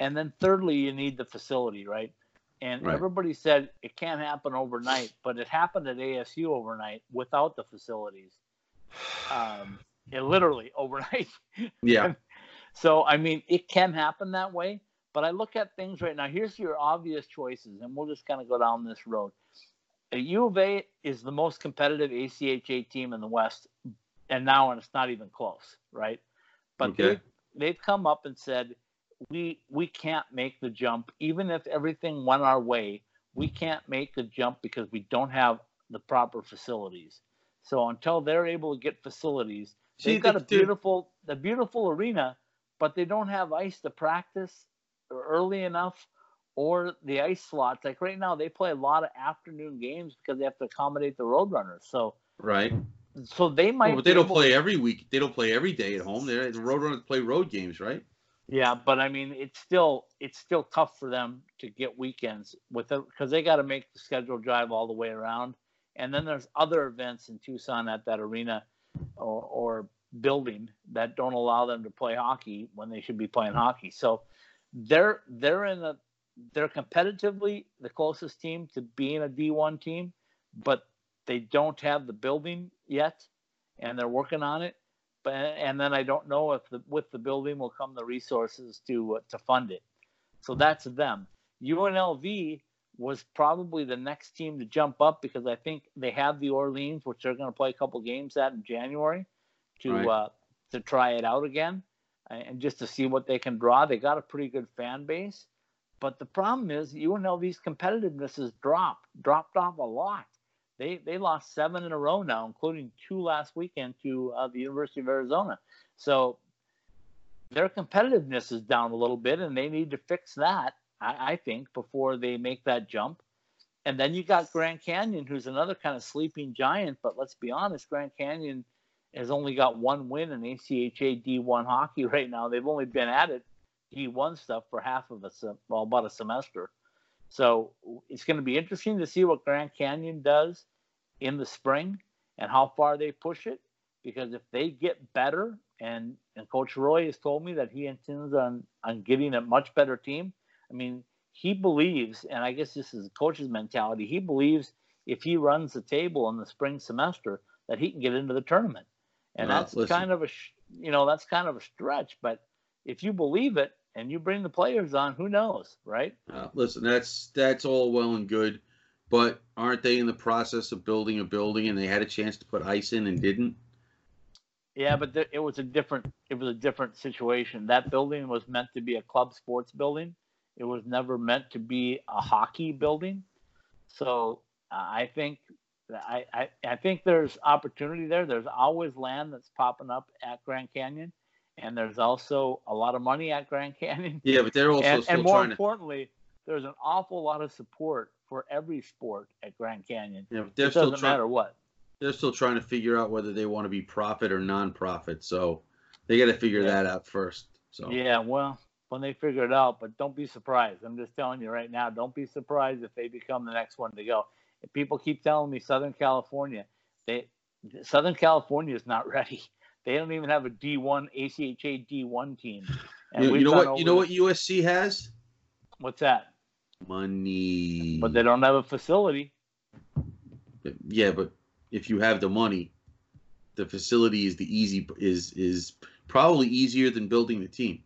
And then thirdly, you need the facility, right? And right. everybody said it can't happen overnight, but it happened at A S U overnight without the facilities. Um, it literally overnight. Yeah. So, I mean, it can happen that way. But I look at things right now. Here's your obvious choices, and we'll just kind of go down this road. U of A is the most competitive A C H A team in the West, and now and it's not even close, right? But okay. they've, they've come up and said, We we can't make the jump. Even if everything went our way, we can't make the jump because we don't have the proper facilities. So until they're able to get facilities, See, they've got the, a beautiful the beautiful arena, but they don't have ice to practice early enough, or the ice slots. Like right now, they play a lot of afternoon games because they have to accommodate the Roadrunners. So right. So they might. Well, but they don't play to, every week. They don't play every day at home. They're, the Roadrunners play road games, right? Yeah, but I mean, it's still it's still tough for them to get weekends with it because they got to make the schedule drive all the way around, and then there's other events in Tucson at that arena or, or building that don't allow them to play hockey when they should be playing hockey. So they're they're in a they're competitively the closest team to being a D one team, but they don't have the building yet, and they're working on it. And then I don't know if the, with the building will come the resources to uh, to fund it. So that's them. U N L V was probably the next team to jump up because I think they have the Orleans, which they're going to play a couple games at in January, to right. uh, to try it out again and just to see what they can draw. They got a pretty good fan base, but the problem is U N L V's competitiveness has dropped dropped off a lot. They they lost seven in a row now, including two last weekend to uh, the University of Arizona. So their competitiveness is down a little bit, and they need to fix that, I, I think, before they make that jump. And then you got Grand Canyon, who's another kind of sleeping giant. But let's be honest, Grand Canyon has only got one win in A C H A D one hockey right now. They've only been at it, D one stuff, for half of a sem- well, about a semester. So it's going to be interesting to see what Grand Canyon does in the spring and how far they push it, because if they get better, and, and Coach Roy has told me that he intends on, on getting a much better team. I mean, he believes, and I guess this is the coach's mentality, he believes if he runs the table in the spring semester that he can get into the tournament. And well, that's listen. kind of a, you know, that's kind of a stretch, but if you believe it, and you bring the players on, who knows, right? Uh, listen, that's that's all well and good, but aren't they in the process of building a building, and they had a chance to put ice in and didn't? Yeah, but th- it was a different it was a different situation. That building was meant to be a club sports building. It was never meant to be a hockey building. So uh, I think I, I, I think there's opportunity there. There's always land that's popping up at Grand Canyon, and there's also a lot of money at Grand Canyon. Yeah, but they're also and, still and more trying importantly, to... there's an awful lot of support for every sport at Grand Canyon. Yeah, but they're it still doesn't try- matter what. They're still trying to figure out whether they want to be profit or non-profit, so they got to figure yeah. that out first. So yeah, well, when they figure it out, but don't be surprised. I'm just telling you right now, don't be surprised if they become the next one to go. If people keep telling me Southern California, they Southern California is not ready. They don't even have a D one A C H A D one team. And you, you know what? You know what U S C has? What's that? Money. But they don't have a facility. Yeah, but if you have the money, the facility is the easy is is probably easier than building the team.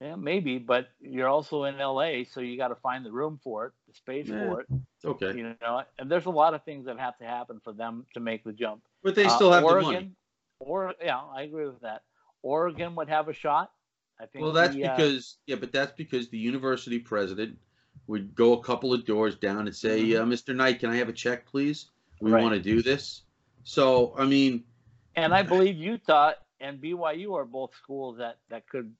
Yeah, maybe, but you're also in L A, so you got to find the room for it, the space yeah. for it. Okay, you know, and there's a lot of things that have to happen for them to make the jump. But they still uh, have Oregon, the money. Or yeah, I agree with that. Oregon would have a shot. I think. Well, that's the, because uh, yeah, but that's because the university president would go a couple of doors down and say, mm-hmm. uh, "Mister Knight, can I have a check, please? We right. want to do this." So, I mean. And I believe Utah and B Y U are both schools that, that could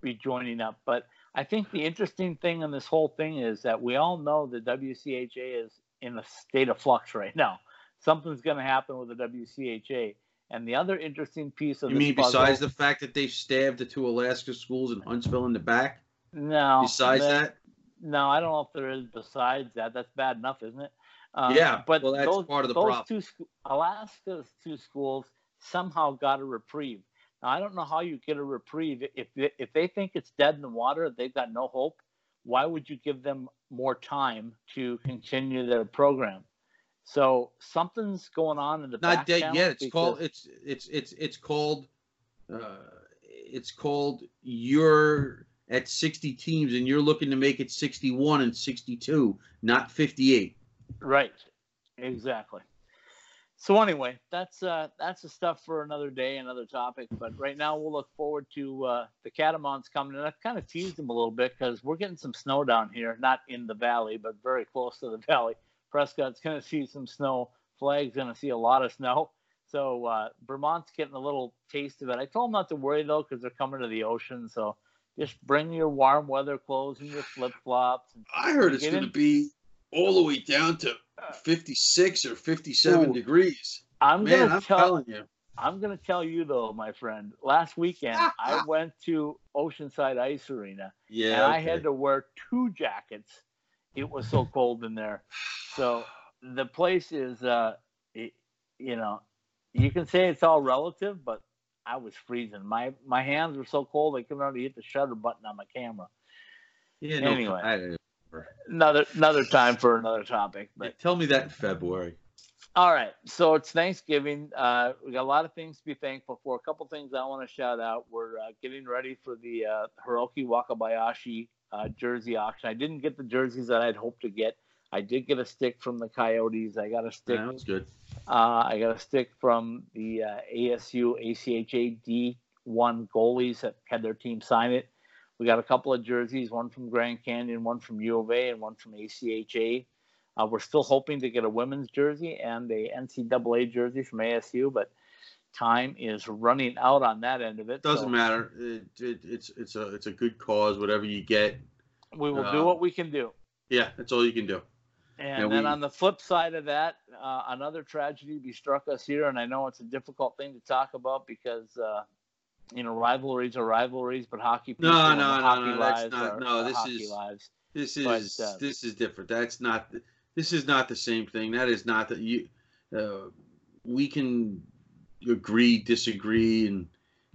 be joining up. But I think the interesting thing in this whole thing is that we all know the W C H A is in a state of flux right now. Something's going to happen with the W C H A. And the other interesting piece of you this mean puzzle, besides the fact that they stabbed the two Alaska schools in Huntsville in the back? No. Besides that, that? No, I don't know if there is besides that. That's bad enough, isn't it? Um, yeah, but well, that's those, part of the those problem. Two, Alaska's two schools somehow got a reprieve. Now, I don't know how you get a reprieve. If they, if they think it's dead in the water, they've got no hope. Why would you give them more time to continue their program? So something's going on in the not back dead yet. It's called it's it's it's it's called uh, it's called you're at sixty teams and you're looking to make it sixty-one and sixty-two, not fifty-eight. Right, exactly. So anyway, that's uh, that's the stuff for another day, another topic. But right now, we'll look forward to uh, the Catamounts coming in. I've kind of teased them a little bit because we're getting some snow down here, not in the valley, but very close to the valley. Prescott's going to see some snow. Flag's going to see a lot of snow. So uh, Vermont's getting a little taste of it. I told them not to worry though because they're coming to the ocean. So just bring your warm weather clothes and your flip flops. I heard it's going to be all the way down to fifty-six or fifty-seven Ooh, degrees. I'm Man, gonna I'm tell, telling you. I'm going to tell you, though, my friend. Last weekend, I went to Oceanside Ice Arena, yeah, and okay. I had to wear two jackets. It was so cold in there. So the place is, uh, it, you know, you can say it's all relative, but I was freezing. My my hands were so cold I couldn't hardly hit the shutter button on my camera. Yeah, anyway. No, I, Another another time for another topic. But yeah, tell me that in February. All right. So it's Thanksgiving. Uh, we got a lot of things to be thankful for. A couple things I want to shout out. We're uh, getting ready for the uh, Hiroki Wakabayashi uh, jersey auction. I didn't get the jerseys that I'd hoped to get. I did get a stick from the Coyotes. I got a stick. Yeah, that was good. Uh, I got a stick from the uh, A S U A C H A D one goalies that had their team sign it. We got a couple of jerseys, one from Grand Canyon, one from U of A, and one from A C H A. Uh, we're still hoping to get a women's jersey and a N C double A jersey from A S U, but time is running out on that end of it. Doesn't so. matter. It, it, it's it's a it's a good cause. Whatever you get, we will uh, do what we can do. Yeah, that's all you can do. And, and then we, on the flip side of that, uh, another tragedy bestruck us here, and I know it's a difficult thing to talk about because. Uh, You know, rivalries are rivalries, but hockey people no, no, and hockey no, no, lives that's not, are no, this hockey is, lives. This is but, uh, this is different. That's not. This is not the same thing. That is not that you. Uh, we can agree, disagree, and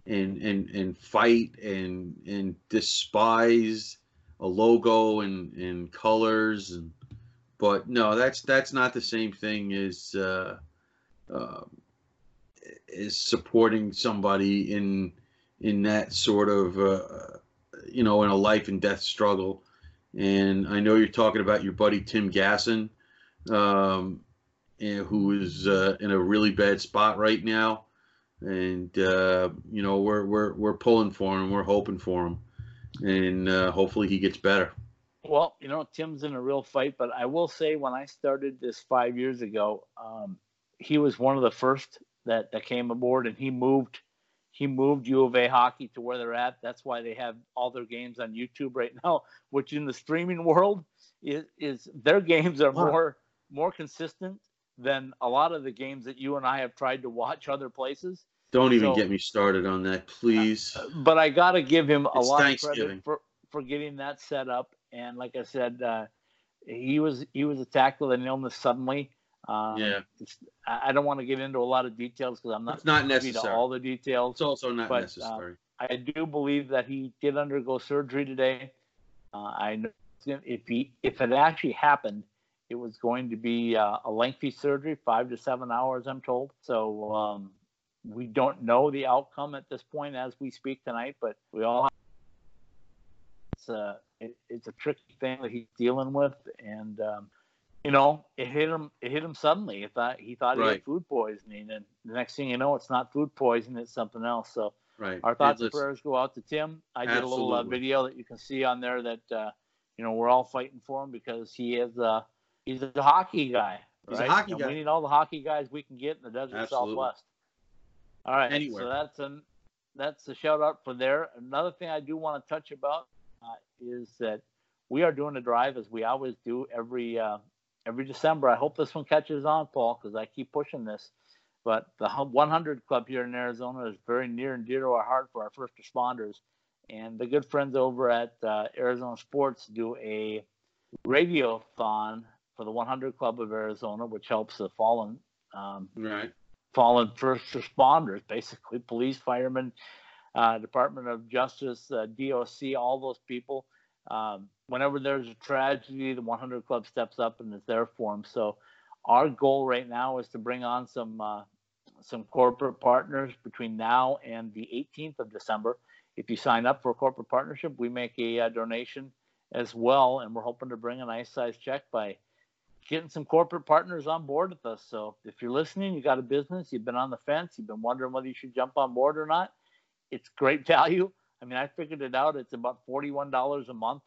and and and fight and and despise a logo and and colors, and but no, that's that's not the same thing as uh, uh, is supporting somebody in. in that sort of, uh, you know, in a life and death struggle. And I know you're talking about your buddy Tim Gasson, um, and, who is uh, in a really bad spot right now. and uh, you know, we're we're we're pulling for him, we're hoping for him, and uh, hopefully he gets better. Well, you know, Tim's in a real fight, but I will say, when I started this five years ago, um, he was one of the first that, that came aboard, and he moved he moved U of A hockey to where they're at. That's why they have all their games on YouTube right now, which in the streaming world is, is their games are more more consistent than a lot of the games that you and I have tried to watch other places. Don't even so, get me started on that, please. Uh, but I got to give him a it's lot of credit for, for getting that set up. And like I said, uh, he was he was attacked with an illness suddenly. Um, yeah, I don't want to get into a lot of details because I'm not, it's not necessary to all the details. It's also not but, necessary. Uh, I do believe that he did undergo surgery today. Uh, I know if he if it actually happened, it was going to be uh, a lengthy surgery, five to seven hours, I'm told. So um, we don't know the outcome at this point as we speak tonight, but we all have. It's a, it, it's a tricky thing that he's dealing with, and um, you know, it hit him. It hit him suddenly. He thought he thought right. he had food poisoning, and the next thing you know, it's not food poisoning; it's something else. So, right. our thoughts and prayers go out to Tim. I Absolutely. did a little uh, video that you can see on there that uh, you know, we're all fighting for him because he is uh, he's a hockey guy. He's right? a hockey and guy. We need all the hockey guys we can get in the desert Absolutely. Southwest. All right. Anywhere. So that's an that's a shout out for there. Another thing I do want to touch about uh, is that we are doing a drive as we always do every. Uh, Every December. I hope this one catches on, Paul, because I keep pushing this. But the one hundred Club here in Arizona is very near and dear to our heart for our first responders. And the good friends over at uh, Arizona Sports do a radiothon for the one hundred Club of Arizona, which helps the fallen, um, right. fallen first responders, basically police, firemen, uh, Department of Justice, uh, D O C, all those people. Um, whenever there's a tragedy, the one hundred Club steps up and is there for them. So our goal right now is to bring on some uh, some corporate partners between now and the eighteenth of December. If you sign up for a corporate partnership, we make a uh, donation as well, and we're hoping to bring a nice size check by getting some corporate partners on board with us. So if you're listening, you got a business, you've been on the fence, you've been wondering whether you should jump on board or not, it's great value. I mean, I figured it out. It's about forty-one dollars a month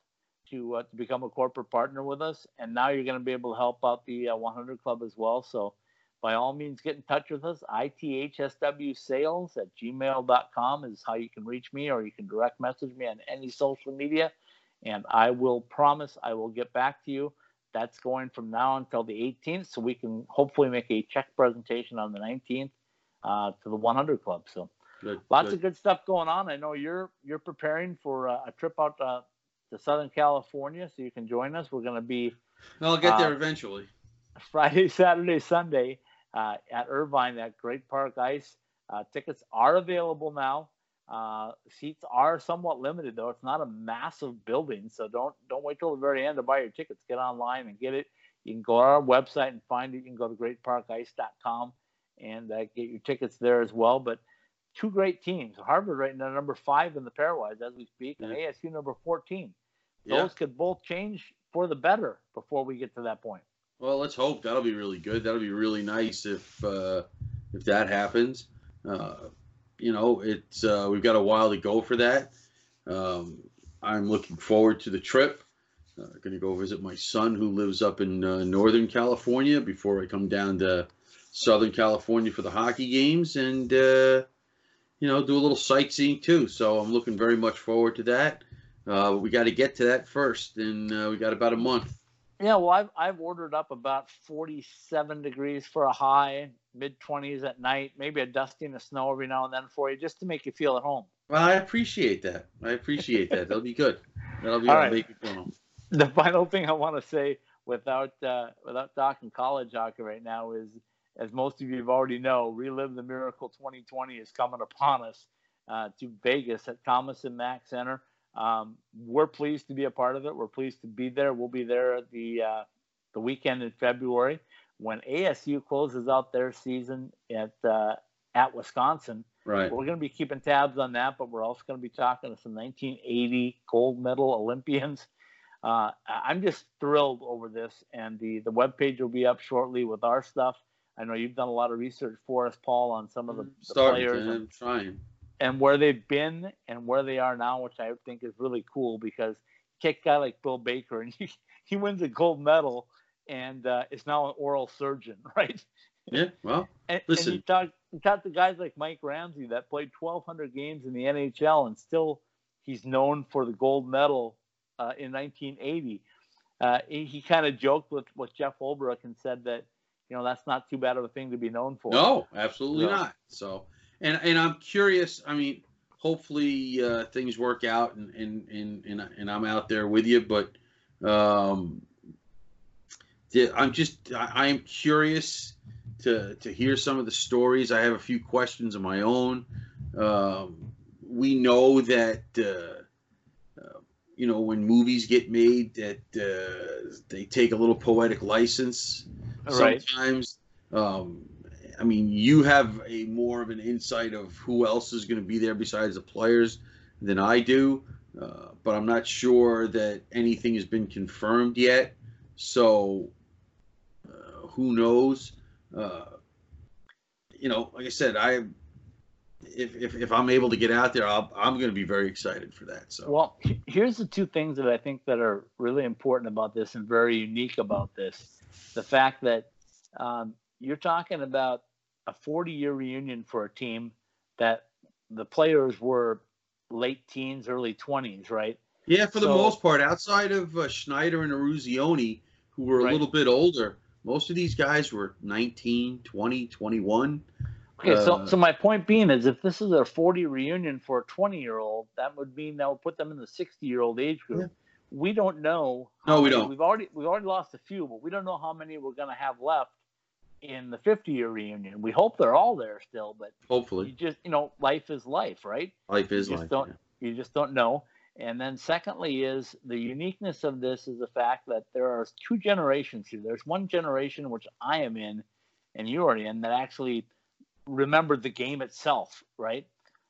to, uh, to become a corporate partner with us. And now you're going to be able to help out the uh, one hundred Club as well. So by all means, get in touch with us. I T H S W sales at gmail dot com is how you can reach me, or you can direct message me on any social media. And I will promise I will get back to you. That's going from now until the eighteenth. So we can hopefully make a check presentation on the nineteenth uh, to the one hundred Club. So. Good, Lots good. of good stuff going on. I know you're you're preparing for uh, a trip out uh, to Southern California, so you can join us. We're going to be. No, I'll get uh, there eventually. Friday, Saturday, Sunday uh, at Irvine at Great Park Ice. Uh, tickets are available now. Uh, seats are somewhat limited, though. It's not a massive building, so don't don't wait till the very end to buy your tickets. Get online and get it. You can go to our website and find it. You can go to great park ice dot com and uh, get your tickets there as well. But two great teams. Harvard right now number five in the Pairwise as we speak, and yeah. A S U number fourteen. Those yeah. could both change for the better before we get to that point. Well, let's hope. That'll be really good. That'll be really nice if uh, if that happens. Uh, you know, it's uh, we've got a while to go for that. Um, I'm looking forward to the trip. I'm uh, going to go visit my son who lives up in uh, Northern California before I come down to Southern California for the hockey games, and uh, you know, do a little sightseeing too. So I'm looking very much forward to that. Uh, we got to get to that first, and uh, we got about a month. Yeah, well, I've, I've ordered up about forty-seven degrees for a high, mid-twenties at night, maybe a dusting of snow every now and then for you, just to make you feel at home. Well, I appreciate that. I appreciate that. That'll be good. That'll be All right. make you feel home. The final thing I want to say without, uh, without talking college hockey right now is, as most of you already know, Relive the Miracle twenty twenty is coming upon us uh, to Vegas at Thomas and Mack Center. Um, we're pleased to be a part of it. We're pleased to be there. We'll be there the uh, the weekend in February when A S U closes out their season at uh, at Wisconsin. Right. We're going to be keeping tabs on that, but we're also going to be talking to some nineteen eighty gold medal Olympians. Uh, I'm just thrilled over this, and the the webpage will be up shortly with our stuff. I know you've done a lot of research for us, Paul, on some of the, the players to, and, trying. and where they've been and where they are now, which I think is really cool because you kick a guy like Bill Baker and he, he wins a gold medal and uh, is now an oral surgeon, right? Yeah, well, and, listen. And you talk, you talk to guys like Mike Ramsey that played twelve hundred games in the N H L and still he's known for the gold medal uh, in nineteen eighty. Uh, he he kind of joked with what Jeff Holbrook and said that, you know, that's not too bad of a thing to be known for. No, absolutely so. not. So, and and I'm curious. I mean, hopefully uh, things work out, and and, and and and I'm out there with you. But um, I'm just I am curious to to hear some of the stories. I have a few questions of my own. Um, we know that. Uh, You know, when movies get made, that uh, they take a little poetic license sometimes. Right. Um, I mean, you have a more of an insight of who else is going to be there besides the players than I do, uh, but I'm not sure that anything has been confirmed yet. So, uh, who knows? Uh, you know, like I said, I. If, if if I'm able to get out there, I'll, I'm going to be very excited for that. So, well, here's the two things that I think that are really important about this and very unique about this: the fact that um, you're talking about a forty-year reunion for a team that the players were late teens, early twenties, right? Yeah, for so, the most part, outside of uh, Schneider and Aruzioni, who were a right. little bit older, most of these guys were nineteen, twenty, twenty-one. Okay, so, so my point being is if this is a forty reunion for a twenty-year-old, that would mean that would put them in the sixty-year-old age group. Yeah. We don't know. No, we many. don't. We've already we've already lost a few, but we don't know how many we're going to have left in the fifty-year reunion. We hope they're all there still, but hopefully, you just you know, life is life, right? Life is you just life. Don't, yeah. You just don't know. And then secondly, is the uniqueness of this is the fact that there are two generations here. There's one generation which I am in, and you are in, that actually remembered the game itself, right?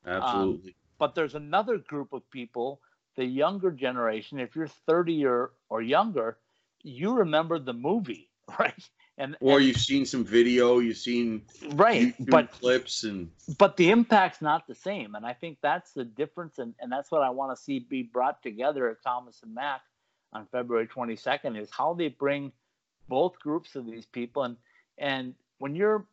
Absolutely. Um, but there's another group of people, the younger generation. If you're thirty or, or younger, you remember the movie, right? And or and, you've seen some video, you've seen right, YouTube but clips, and but the impact's not the same. And I think that's the difference, and, and that's what I want to see be brought together at Thomas and Mack on February twenty-second is how they bring both groups of these people, and and when you're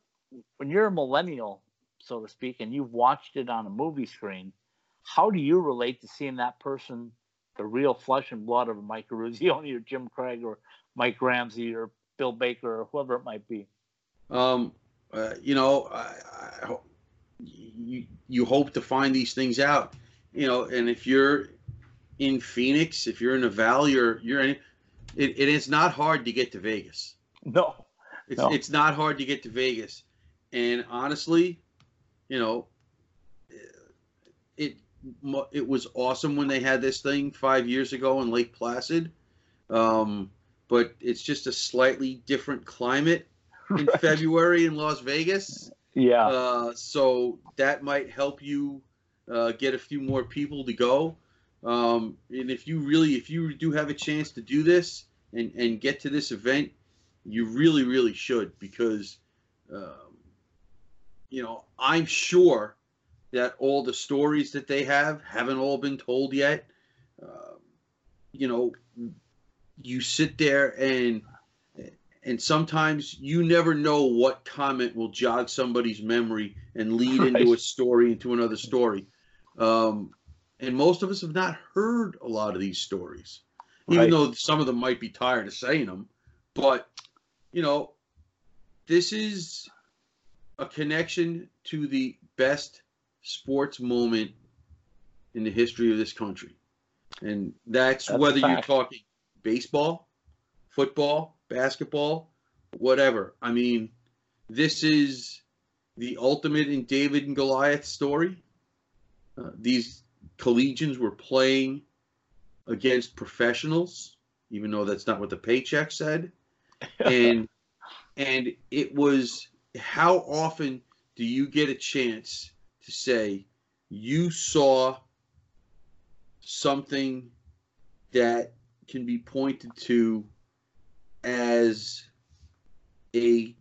When you're a millennial, so to speak, and you've watched it on a movie screen, how do you relate to seeing that person, the real flesh and blood of Mike Ruzioni or Jim Craig or Mike Ramsey or Bill Baker or whoever it might be? Um, uh, you know, I, I, you, you hope to find these things out, you know, and if you're in Phoenix, if you're in the Valley or you're in, it, it is not hard to get to Vegas. No, it's, no. it's not hard to get to Vegas. And honestly, you know, it it was awesome when they had this thing five years ago in Lake Placid, um, but it's just a slightly different climate in right. February in Las Vegas. Yeah. Uh, so that might help you uh, get a few more people to go. Um, and if you really, if you do have a chance to do this and and get to this event, you really, really should because. Uh, You know, I'm sure that all the stories that they have haven't all been told yet. Uh, you know, you sit there and and sometimes you never know what comment will jog somebody's memory and lead right. into a story, into another story. Um, and most of us have not heard a lot of these stories, even right. though some of them might be tired of saying them. But, you know, this is a connection to the best sports moment in the history of this country. And that's, that's whether you're talking baseball, football, basketball, whatever. I mean, this is the ultimate in David and Goliath story. Uh, these collegians were playing against professionals, even though that's not what the paycheck said. And, and it was... How often do you get a chance to say you saw something that can be pointed to as a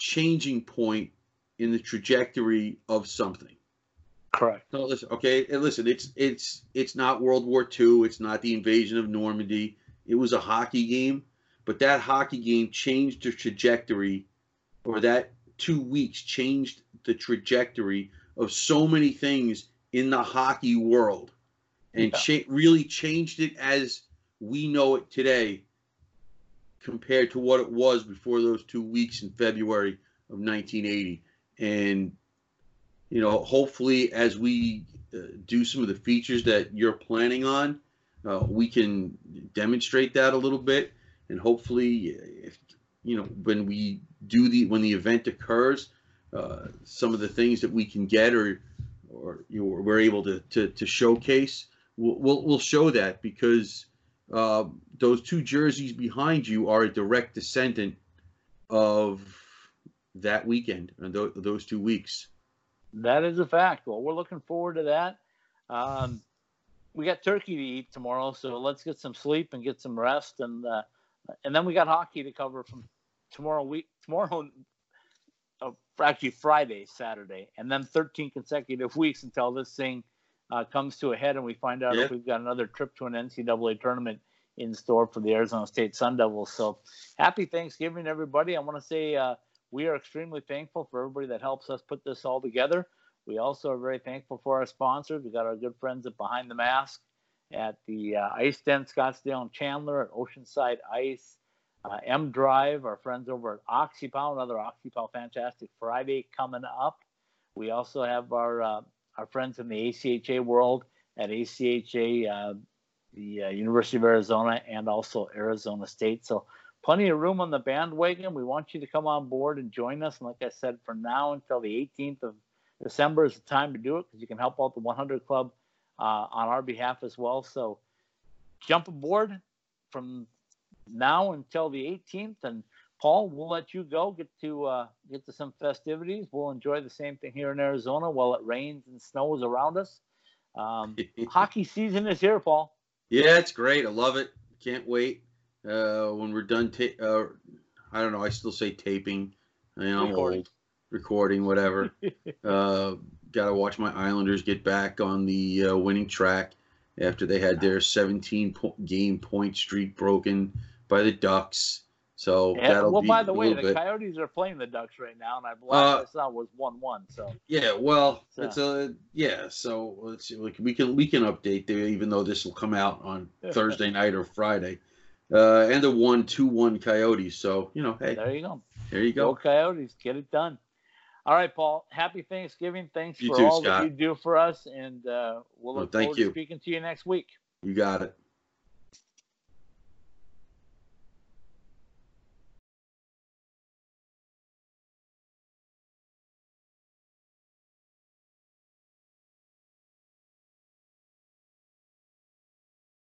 changing point in the trajectory of something. Correct. No, listen, okay, and listen, it's it's it's not World War Two. It's not the invasion of Normandy. It was a hockey game, but that hockey game changed the trajectory, or that two weeks changed the trajectory of so many things in the hockey world, and yeah. cha- really changed it as we know it today compared to what it was before those two weeks in February of nineteen eighty. And, you know, hopefully as we uh, do some of the features that you're planning on, uh, we can demonstrate that a little bit. And hopefully, if, you know, when we do the, when the event occurs, uh, some of the things that we can get or, or you know, we're able to, to, to showcase, we'll, we'll, we'll show that, because uh, those two jerseys behind you are a direct descendant of that weekend and th- those two weeks. That is a fact. Well, we're looking forward to that. Um, we got turkey to eat tomorrow, so let's get some sleep and get some rest, and uh, and then we got hockey to cover from tomorrow week tomorrow, uh, actually Friday, Saturday, and then thirteen consecutive weeks until this thing uh, comes to a head and we find out yeah. if we've got another trip to an N C double A tournament in store for the Arizona State Sun Devils. So happy Thanksgiving, everybody. I want to say. Uh, We are extremely thankful for everybody that helps us put this all together. We also are very thankful for our sponsors. We got our good friends at Behind the Mask, at the uh, Ice Den, Scottsdale and Chandler, at Oceanside Ice, uh, M Drive, our friends over at OxyPow, another OxyPow Fantastic Friday coming up. We also have our uh, our friends in the A C H A world at A C H A, uh, the uh, University of Arizona, and also Arizona State. So plenty of room on the bandwagon. We want you to come on board and join us. And like I said, for now until the eighteenth of December is the time to do it, because you can help out the one hundred Club uh, on our behalf as well. So jump aboard from now until the eighteenth. And, Paul, we'll let you go. Get to uh, get to some festivities. We'll enjoy the same thing here in Arizona while it rains and snows around us. Um, hockey season is here, Paul. Yeah, it's great. I love it. Can't wait. Uh, when we're done, ta- uh, I don't know. I still say taping. I mean, I'm recording. old, recording, whatever. uh, Got to watch my Islanders get back on the uh, winning track after they had their seventeen-game po- point streak broken by the Ducks. So yeah, that'll well, be by the way, the bit. Coyotes are playing the Ducks right now, and I believe uh, I saw it was one one. So yeah, well, so. it's a yeah. So let's see. We can we can update there, even though this will come out on Thursday night or Friday. Uh, and a one two one Coyotes. So, you know, hey. There you go. There you go. Go Coyotes. Get it done. All right, Paul. Happy Thanksgiving. Thanks you for too, all Scott. that you do for us. And uh, we'll look oh, forward you. to speaking to you next week. You got it.